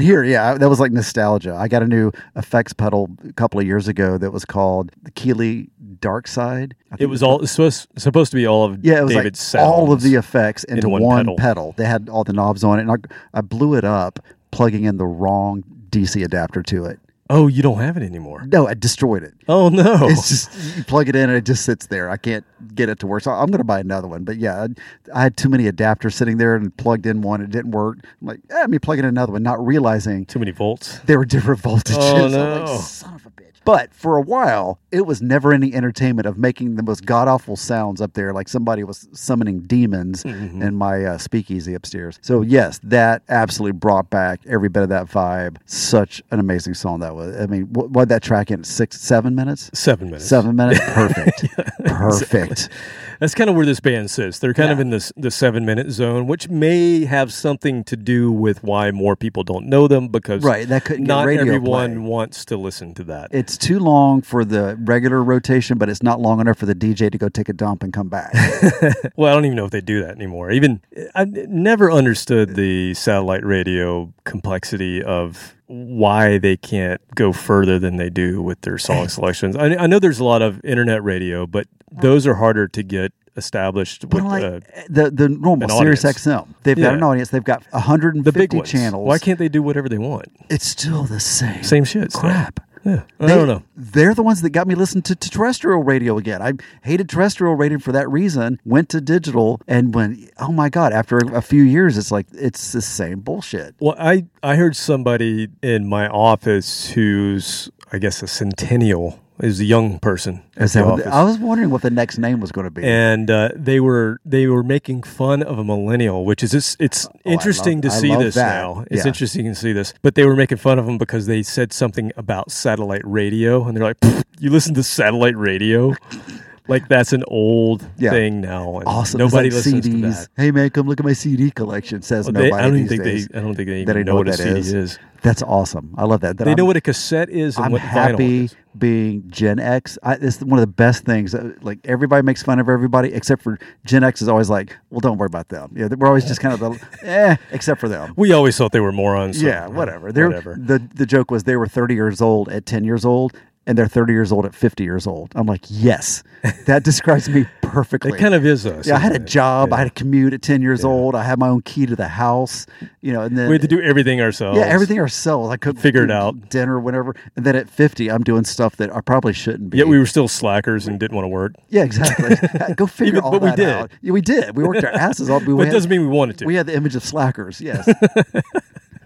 here, yeah. That was like nostalgia. I got a new effects pedal a couple of years ago that was called the Keeley Dark Side. It was supposed to be all of David's sounds. All of the effects into one pedal. They had all the knobs on it, and I blew it up plugging in the wrong DC adapter to it. Oh, you don't have it anymore? No, I destroyed it. Oh, no. It's just, you plug it in and it just sits there. I can't get it to work. So I'm going to buy another one. But yeah, I had too many adapters sitting there and plugged in one. It didn't work. I'm like, let me plug in another one, not realizing. Too many volts? There were different voltages. Oh, no. I'm like, son of a bitch. But for a while, it was never any entertainment of making the most god-awful sounds up there, like somebody was summoning demons in my speakeasy upstairs. So yes, that absolutely brought back every bit of that vibe. Such an amazing song that was. I mean, what did that track in? 7 minutes? 7 minutes. 7 minutes. Perfect. Perfect. Exactly. That's kind of where this band sits. They're kind of in the 7 minute zone, which may have something to do with why more people don't know them because that couldn't not get everyone play. Wants to listen to that. It's too long for the regular rotation, but it's not long enough for the DJ to go take a dump and come back. Well, I don't even know if they do that anymore. Even I never understood the satellite radio complexity of why they can't go further than they do with their song selections. I know there's a lot of internet radio, but those are harder to get established with the normal Sirius XM. They've got an audience. They've got 150 channels. Why can't they do whatever they want? It's still the same shit. Crap. Yeah. I don't know. They're the ones that got me listening to terrestrial radio again. I hated terrestrial radio for that reason, went to digital, and went, oh my God, after a few years, it's like, it's the same bullshit. Well, I heard somebody in my office who's, I guess, a centennial, is a young person. I was wondering what the next name was going to be. And they were making fun of a millennial, which is it's interesting to see this now. It's interesting to see this. But they were making fun of them because they said something about satellite radio. And they're like, you listen to satellite radio? Like that's an old thing now. Awesome. Nobody listens to that. Hey man, come look at my CD collection. Says nobody these days. I don't think they even know what a CD is. That's awesome. I love that. They know what a cassette is and what vinyl is. Being Gen X, it's one of the best things. Like everybody makes fun of everybody, except for Gen X is always like, "Well, don't worry about them." Yeah, we're always just kind of the except for them. We always thought they were morons. So yeah, whatever. Whatever. The joke was they were 30 years old at 10 years old, and they're 30 years old at 50 years old. I'm like, yes, that describes me perfectly. It kind of is us. Yeah, I had a job. Yeah. I had a commute at 10 years old. I had my own key to the house. You know, and then we had to do everything ourselves. Yeah, everything ourselves. I could figure it out. Dinner, whatever. And then at 50, I'm doing stuff that I probably shouldn't be. Yeah, we were still slackers and didn't want to work. Yeah, exactly. Go figure all that out. Yeah, we did. We worked our asses off. But it doesn't mean we wanted to. We had the image of slackers, yes.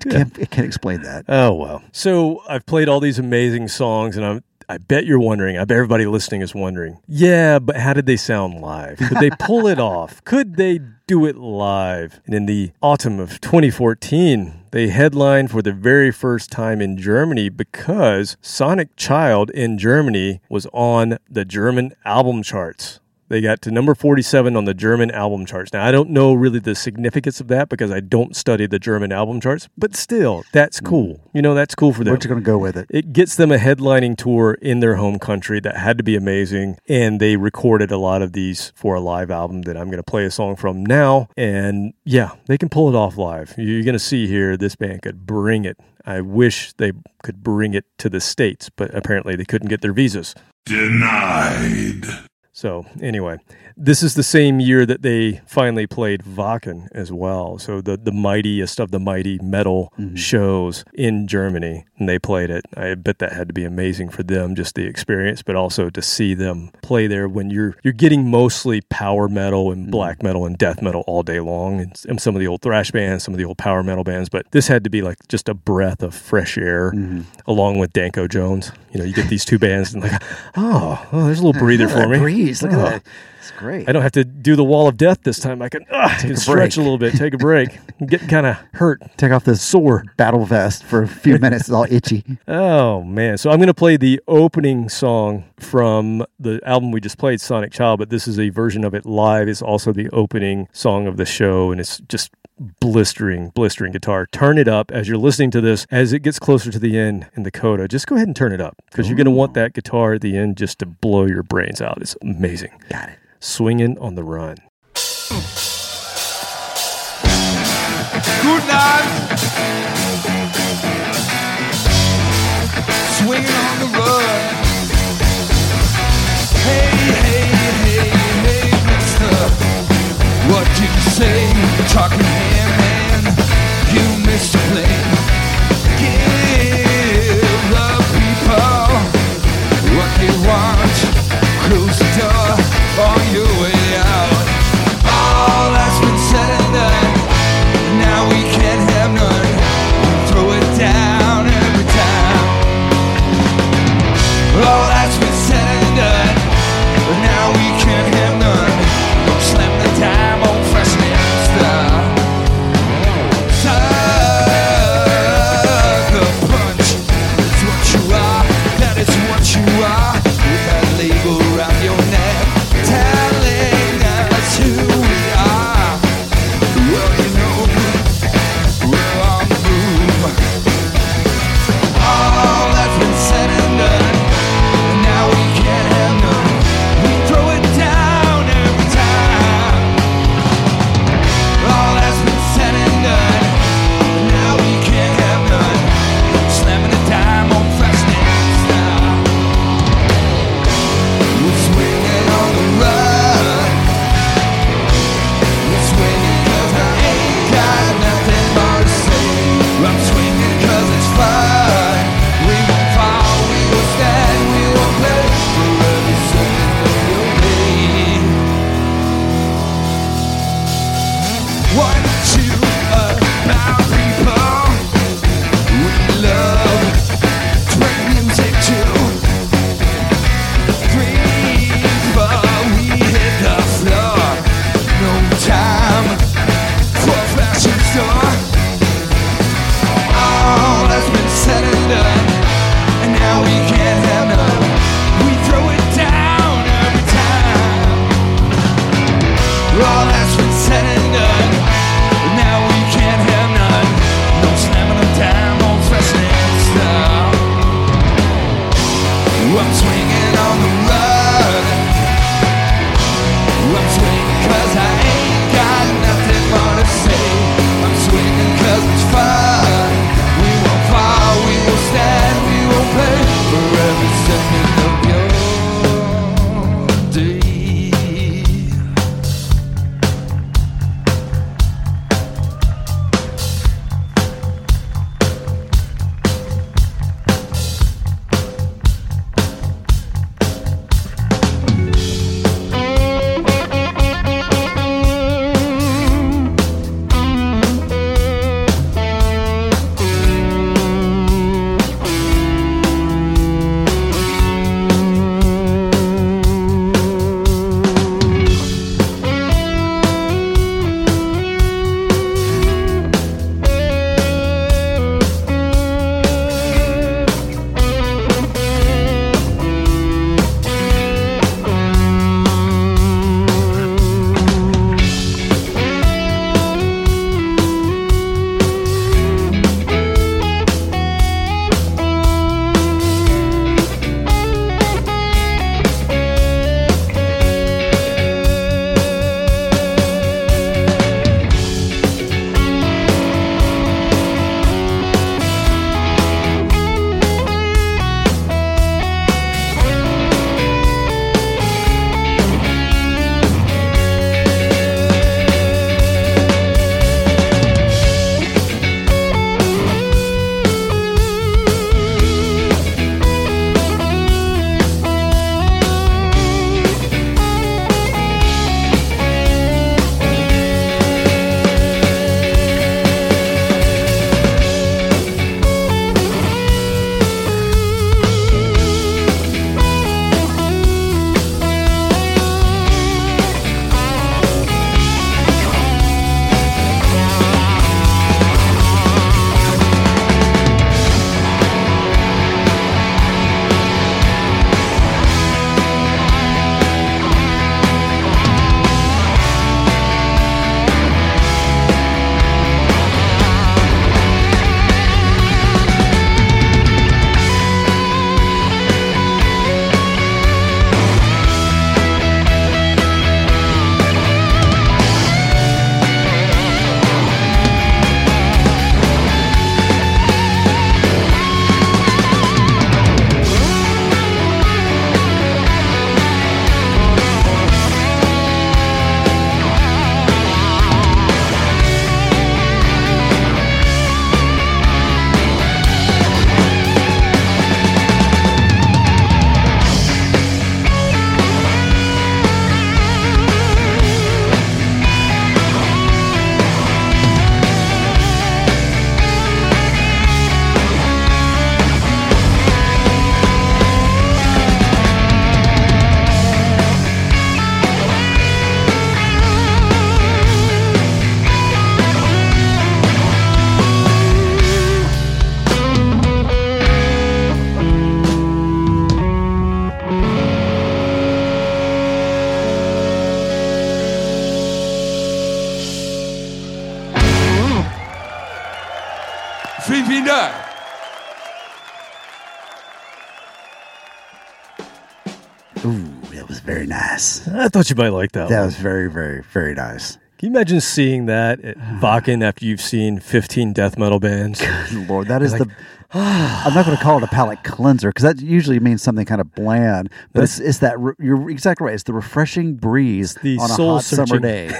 Can't explain that. Oh, well. So I've played all these amazing songs, and I bet you're wondering. I bet everybody listening is wondering. Yeah, but how did they sound live? Could they pull it off? Could they do it live? And in the autumn of 2014, they headlined for the very first time in Germany because Sonic Child in Germany was on the German album charts. They got to number 47 on the German album charts. Now, I don't know really the significance of that because I don't study the German album charts, but still, that's cool. You know, that's cool for them. We're just going to go with it. It gets them a headlining tour in their home country. That had to be amazing. And they recorded a lot of these for a live album that I'm going to play a song from now. And yeah, they can pull it off live. You're going to see here, this band could bring it. I wish they could bring it to the States, but apparently they couldn't get their visas. Denied. So anyway, this is the same year that they finally played Wacken as well. So the mightiest of the mighty metal shows in Germany, and they played it. I bet that had to be amazing for them, just the experience, but also to see them play there when you're getting mostly power metal and black metal and death metal all day long, and some of the old thrash bands, some of the old power metal bands. But this had to be like just a breath of fresh air, along with Danko Jones. You know, you get these two bands, and like, oh, there's a little breather for me. Jeez, look at that. It's great. I don't have to do the wall of death this time. I can stretch a little bit, take a break. I'm getting kind of hurt. Take off this sore battle vest for a few minutes. It's all itchy. Oh, man. So I'm going to play the opening song from the album we just played, Sonic Child, but this is a version of it live. It's also the opening song of the show, and it's just blistering guitar. Turn it up as you're listening to this. As it gets closer to the end in the coda, just go ahead and turn it up, because you're going to want that guitar at the end just to blow your brains out. It's amazing. Got it. Swinging on the Run. Guten Abend. Swinging on the Run. Hey, hey, hey, hey, mister. What did you say? Talking man, you missed a plane. Give the people what they want. Close the door on your way out. All that's been said and done. Now we can't have none. Vielen, vielen Dank. Ooh, that was very nice. I thought you might like that. That was very, very, very nice. Can you imagine seeing that at Bakken after you've seen 15 death metal bands? Good Lord, that is like, the... I'm not going to call it a palate cleanser because that usually means something kind of bland. But it's that... You're exactly right. It's the refreshing breeze on a hot summer day.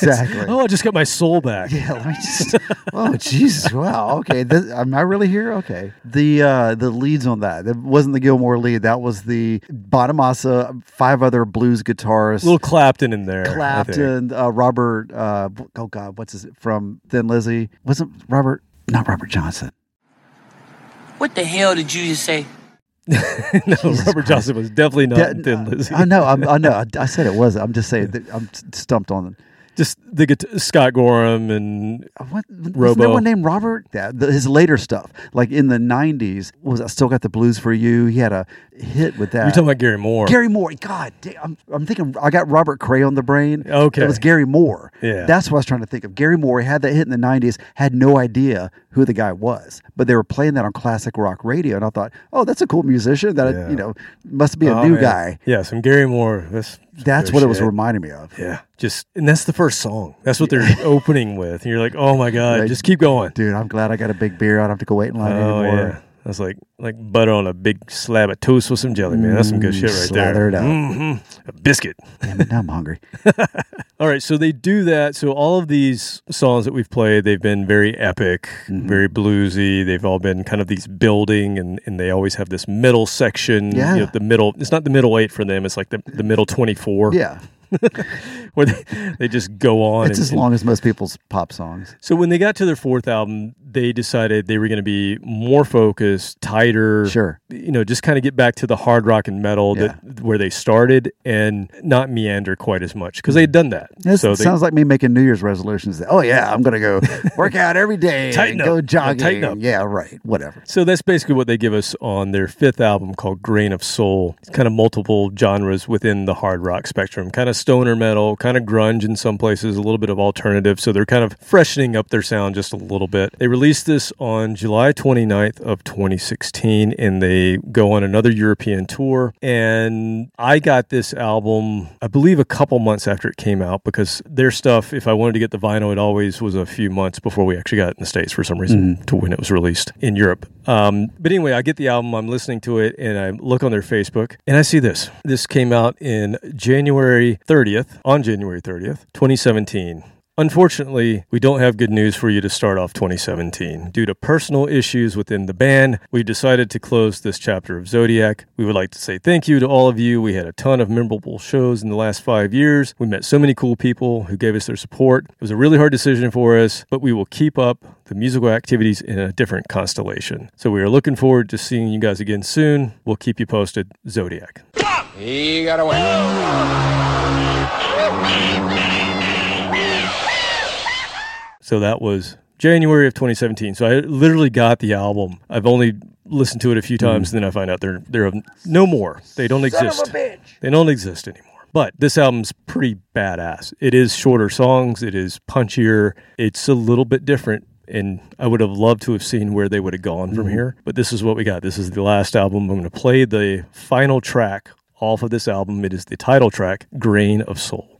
Exactly. Oh, I just got my soul back. Yeah, let me just... Oh, Jesus. Wow. Okay. Am I really here? Okay. The leads on that. That wasn't the Gilmore lead. That was the Bonamassa, five other blues guitarists. A little Clapton in there. Clapton, Robert... oh God, what's his from Thin Lizzy? Wasn't Robert? Not Robert Johnson. What the hell did you just say? No, Jesus Robert Christ. Johnson was definitely not Thin Lizzy. I know. I said it was. I'm just saying that I'm stumped on it. Just the Scott Gorham and Robo. Isn't there one named Robert? Yeah, his later stuff, like in the 90s, was I Still Got the Blues for You? He had a hit with that. You're talking about Gary Moore. Gary Moore. God, I'm thinking I got Robert Cray on the brain. Okay. It was Gary Moore. Yeah. That's what I was trying to think of. Gary Moore, he had that hit in the 90s, had no idea who the guy was. But they were playing that on classic rock radio, and I thought, oh, that's a cool musician. That, yeah. Must be a new guy. Yeah, some Gary Moore. That's what it was reminding me of. Yeah. And that's the first song. That's what they're opening with. And you're like, oh my God, just keep going. Dude, I'm glad I got a big beer. I don't have to go wait in line anymore. Yeah. That's like butter on a big slab of toast with some jelly, man. That's some good shit right there. Slather it up. Mm-hmm. A biscuit. Damn it, now I'm hungry. All right, so they do that. So all of these songs that we've played, they've been very epic, very bluesy. They've all been kind of these building, and they always have this middle section. Yeah. You know, the middle. It's not the middle 8 for them. It's like the middle 24. Yeah. Where they just go on. It's as long as most people's pop songs. So when they got to their fourth album, they decided they were going to be more focused, tighter. Sure. Just kind of get back to the hard rock and metal where they started and not meander quite as much because they had done that. Sounds like me making New Year's resolutions. That, I'm going to go work out every day and go jogging. Tighten up. Yeah, right. Whatever. So that's basically what they give us on their fifth album called Grain of Soul. It's kind of multiple genres within the hard rock spectrum. Kind of stoner metal, kind of grunge in some places, a little bit of alternative. So they're kind of freshening up their sound just a little bit. They released this on July 29th of 2016, and they go on another European tour. And I got this album, I believe, a couple months after it came out because their stuff, if I wanted to get the vinyl, it always was a few months before we actually got it in the States for some reason to when it was released in Europe. But anyway, I get the album, I'm listening to it, and I look on their Facebook, and I see this. This came out in January 30th, 2017. Unfortunately, we don't have good news for you to start off 2017. Due to personal issues within the band, we decided to close this chapter of Zodiac. We would like to say thank you to all of you. We had a ton of memorable shows in the last 5 years. We met so many cool people who gave us their support. It was a really hard decision for us, but we will keep up the musical activities in a different constellation. So we are looking forward to seeing you guys again soon. We'll keep you posted. Zodiac. He got away. So that was January of 2017. So I literally got the album. I've only listened to it a few times, and then I find out they're no more. They don't exist. Son of a bitch. They don't exist anymore. But this album's pretty badass. It is shorter songs. It is punchier. It's a little bit different. And I would have loved to have seen where they would have gone from here. But this is what we got. This is the last album. I'm going to play the final track off of this album. It is the title track, Grain of Soul.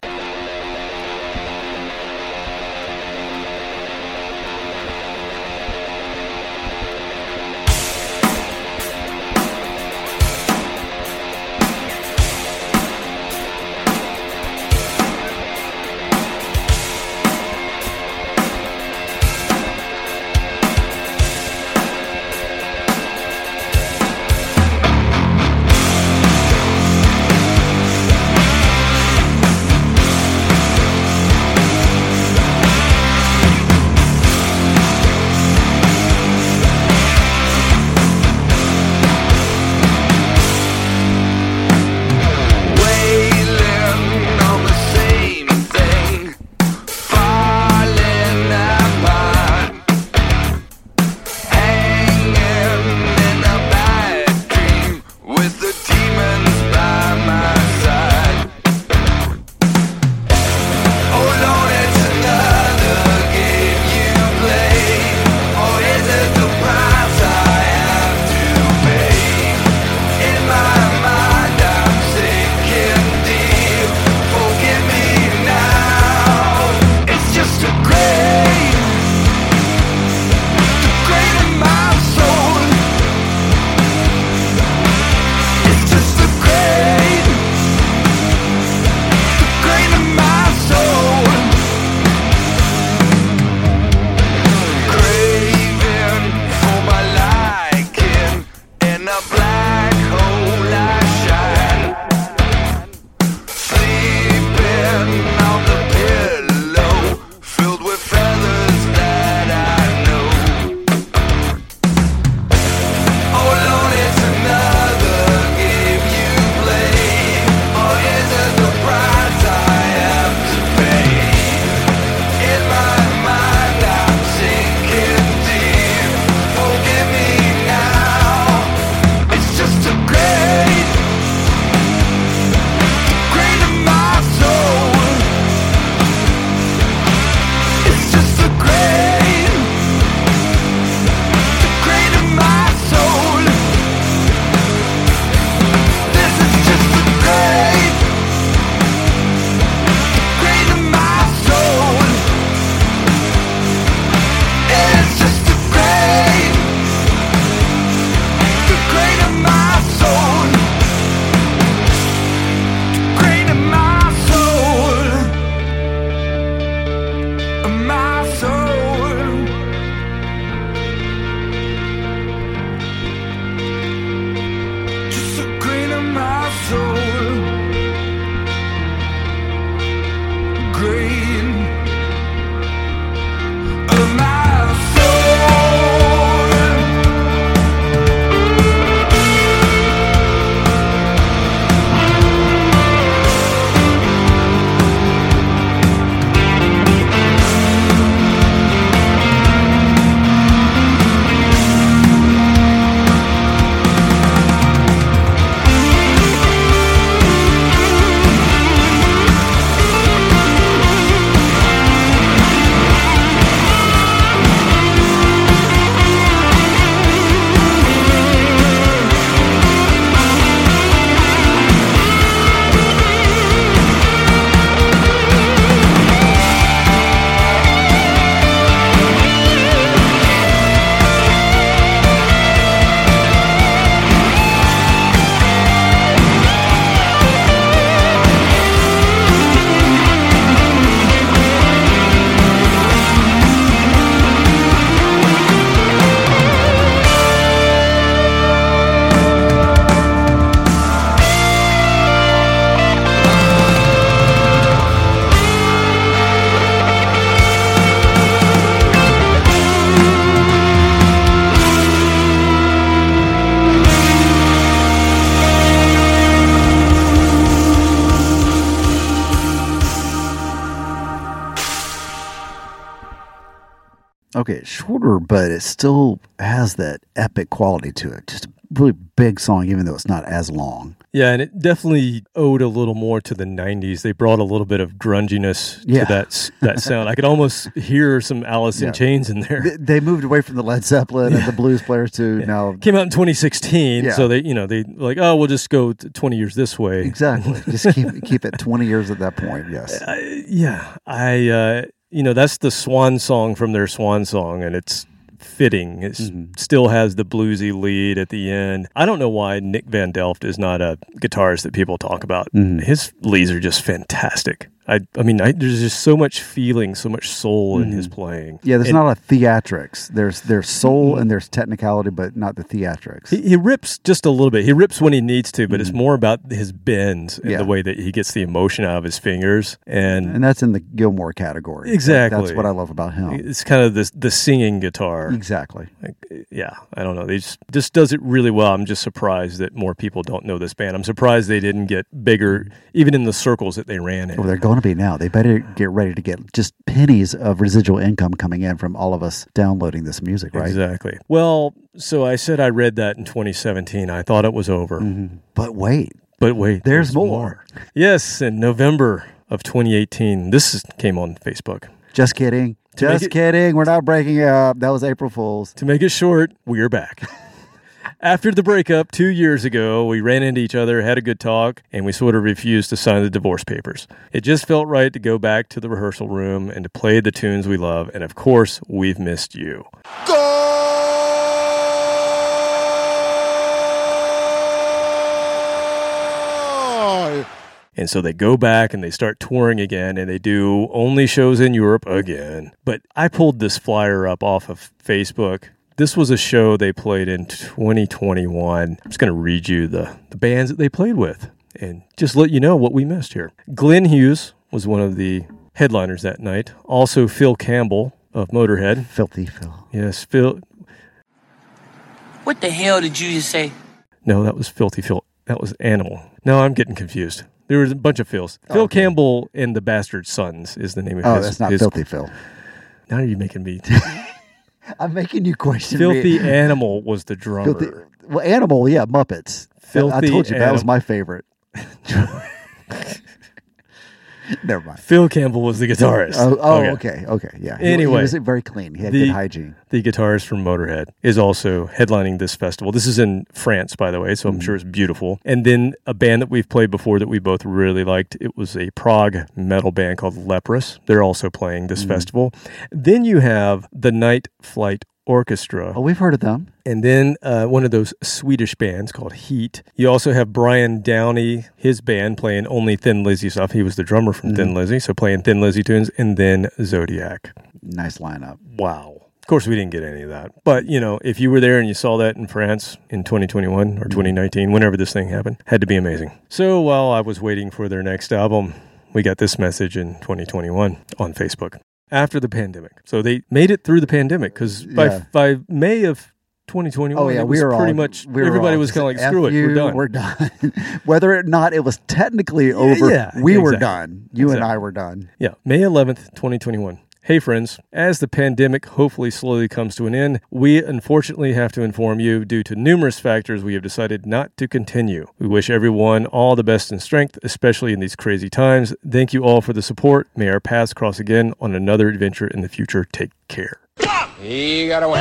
get shorter, but it still has that epic quality to it. Just a really big song, even though it's not as long. Yeah, and it definitely owed a little more to the 90s. They brought a little bit of grunginess to that sound. I could almost hear some Alice in Chains in there. They moved away from the Led Zeppelin and the blues players to now. Came out in 2016, so they like, oh, we'll just go 20 years this way. Exactly. Just keep it 20 years at that point, yes. That's the swan song from their swan song, and it's fitting. It still has the bluesy lead at the end. I don't know why Nick Van Delft is not a guitarist that people talk about. Mm-hmm. His leads are just fantastic. I mean, there's just so much feeling, so much soul in his playing. Yeah, there's not a lot of theatrics. There's soul and there's technicality, but not the theatrics. He rips just a little bit. He rips when he needs to, but it's more about his bends and the way that he gets the emotion out of his fingers. And that's in the Gilmore category. Exactly. That's what I love about him. It's kind of the singing guitar. Exactly. I don't know. He just does it really well. I'm just surprised that more people don't know this band. I'm surprised they didn't get bigger, even in the circles that they ran in. Well, they're going to be now. They better get ready to get just pennies of residual income coming in from all of us downloading this music, right? Exactly. Well, so I said I read that in 2017. I thought it was over. Mm-hmm. But wait. There's more. Yes, in November of 2018. This came on Facebook. Just kidding. Just kidding. We're not breaking up. That was April Fool's. To make it short, we are back. After the breakup 2 years ago, we ran into each other, had a good talk, and we sort of refused to sign the divorce papers. It just felt right to go back to the rehearsal room and to play the tunes we love, and of course, we've missed you. Goal! And so they go back and they start touring again, and they do only shows in Europe again. But I pulled this flyer up off of Facebook. This was a show they played in 2021. I'm just going to read you the bands that they played with and just let you know what we missed here. Glenn Hughes was one of the headliners that night. Also, Phil Campbell of Motorhead. Filthy Phil. Yes, Phil. What the hell did you just say? No, that was Filthy Phil. That was Animal. No, I'm getting confused. There was a bunch of Phils. Phil Campbell and the Bastard Sons is the name of his. Oh, that's not Filthy Phil. Now you're making me... I'm making you question. Filthy Animal was the drummer. Animal, yeah, Muppets. Filthy. I told you that was my favorite. Never mind. Phil Campbell was the guitarist. Okay, yeah. Anyway, he was very clean. He had good hygiene. The guitarist from Motorhead is also headlining this festival. This is in France, by the way, so I'm sure it's beautiful. And then a band that we've played before that we both really liked. It was a Prague metal band called Leprous. They're also playing this festival. Then you have the Night Flight Orchestra. Oh, we've heard of them. And then one of those Swedish bands called Heat. You also have Brian Downey, his band, playing only Thin Lizzy stuff. He was the drummer from Thin Lizzy, so playing Thin Lizzy tunes, and then Zodiac. Nice lineup. Wow. Of course, we didn't get any of that. But, if you were there and you saw that in France in 2021 or 2019, whenever this thing happened, had to be amazing. So while I was waiting for their next album, we got this message in 2021 on Facebook. After the pandemic. So they made it through the pandemic because by May of 2021, everybody was kind of like, screw it, we're done. Whether or not it was technically over, we were done. You and I were done. Yeah, May 11th, 2021. Hey friends, as the pandemic hopefully slowly comes to an end, we unfortunately have to inform you due to numerous factors we have decided not to continue. We wish everyone all the best and strength, especially in these crazy times. Thank you all for the support. May our paths cross again on another adventure in the future. Take care. He got away.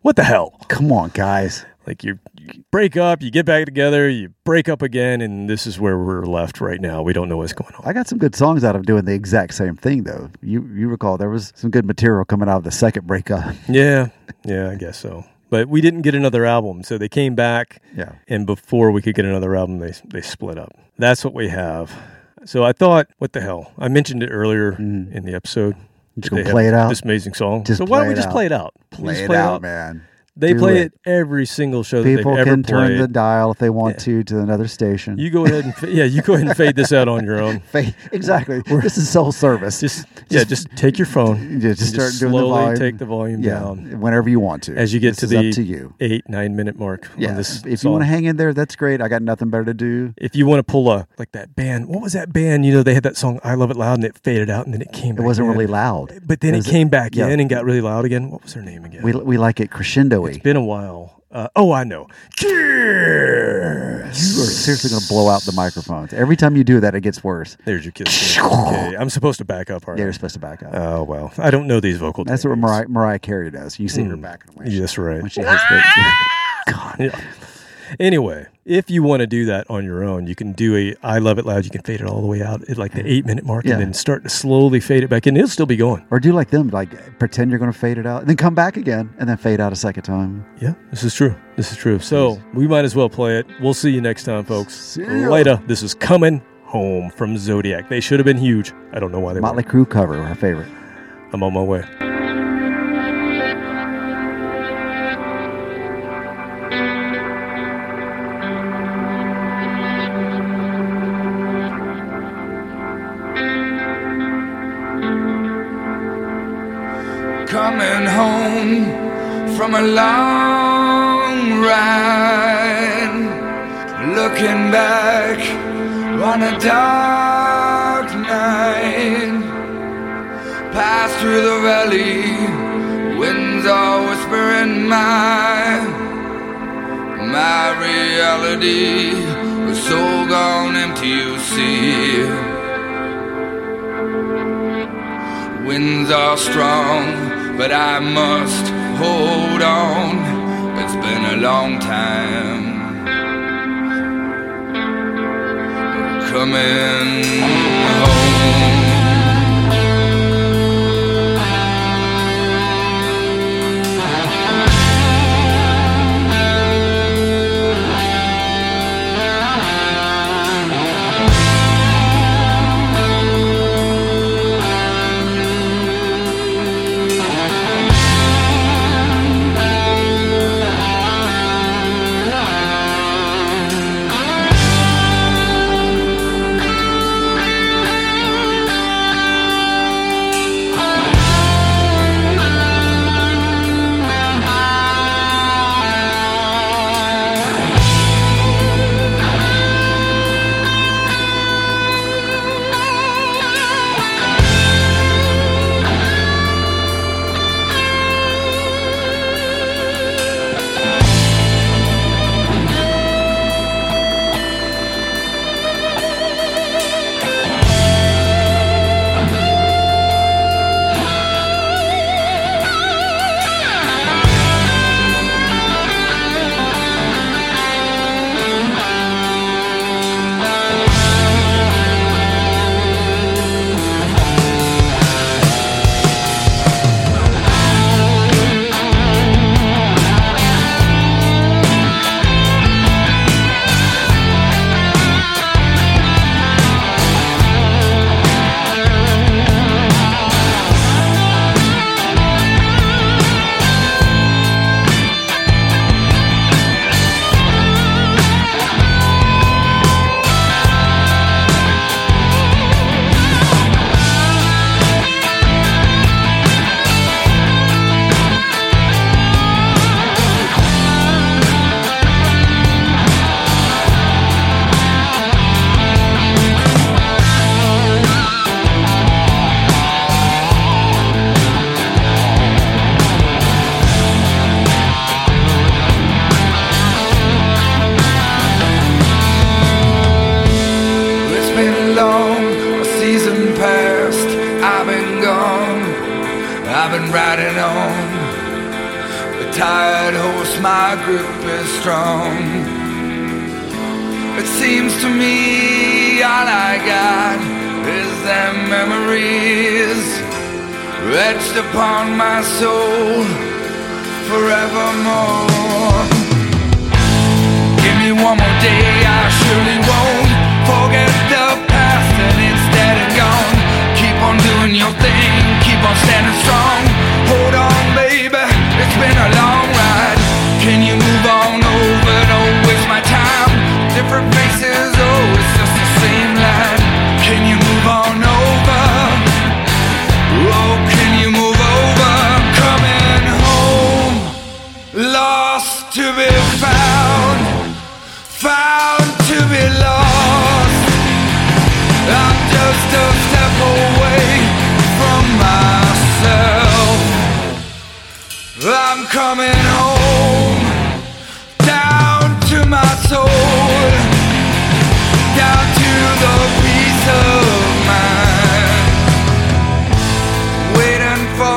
What the hell? Come on, guys. Like you break up, you get back together, you break up again, and this is where we're left right now. We don't know what's going on. I got some good songs out of doing the exact same thing, though. You recall there was some good material coming out of the second breakup. Yeah, I guess so. But we didn't get another album, so they came back, and before we could get another album, they split up. That's what we have. So I thought, what the hell? I mentioned it earlier in the episode. Just gonna play it out. This amazing song. So why don't we just play it out? Play it out, man. They play it every single show that people they've ever played. People can turn the dial if they want to another station. You go ahead and fade this out on your own. Exactly. This is soul service. Just take your phone. Just start doing the volume. Take the volume down whenever you want to. As you get to the 8-9 minute mark. Yeah. If you want to hang in there, that's great. I got nothing better to do. If you want to pull a like that band, what was that band? You know, they had that song "I Love It Loud" and it faded out, and then it came back. It wasn't really loud, but then it came back in and got really loud again. What was her name again? We like it crescendo. It's been a while. I know. Kiss. You are seriously going to blow out the microphones. Every time you do that, it gets worse. There's your kiss. Okay, I'm supposed to back up, aren't I? Yeah, you're supposed to back up. Oh, well. I don't know these vocal techniques. That's what Mariah Carey does. You see her backing away. That's right. When she has God. Yeah. Anyway, if you want to do that on your own, you can do I Love It Loud. You can fade it all the way out at like the 8-minute mark and then start to slowly fade it back in. It'll still be going. Or do like them, like pretend you're going to fade it out and then come back again and then fade out a second time. Yeah, this is true. This is true. So we might as well play it. We'll see you next time, folks. See ya. Later. This is Coming Home from Zodiac. They should have been huge. I don't know why they Motley Crue cover, my favorite. I'm on my way. Coming home from a long ride, looking back on a dark night, pass through the valley, winds are whispering my reality was so gone empty, you see, winds are strong, but I must hold on. It's been a long time coming home. Keep on standing strong. Hold on, baby. It's been a long ride. coming home, down to my soul, down to the peace of mind. Waiting for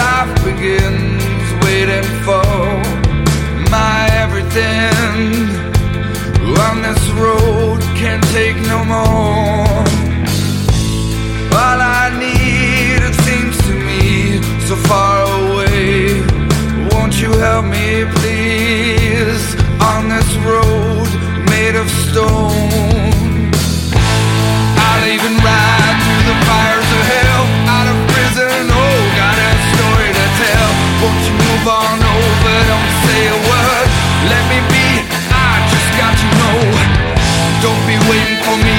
life begins, waiting for my everything. On this road, can't take no more. All I need, it seems to me, so far away. Won't you help me, please? On this road, made of stone, I'll even ride through the fires of hell. Out of prison, oh, got a story to tell. Won't you move on over, don't say a word, let me be. Don't be waiting for me,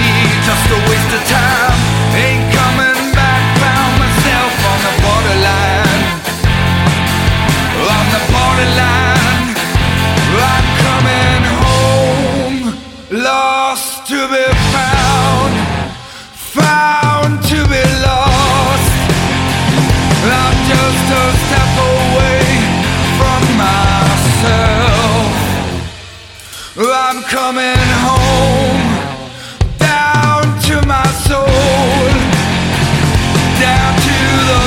just a waste of time. Ain't coming back, found myself on the borderline. On the borderline, I'm coming home, lost to be found, found to be lost. I'm just a step away from myself. I'm coming home. Down to my soul, down to the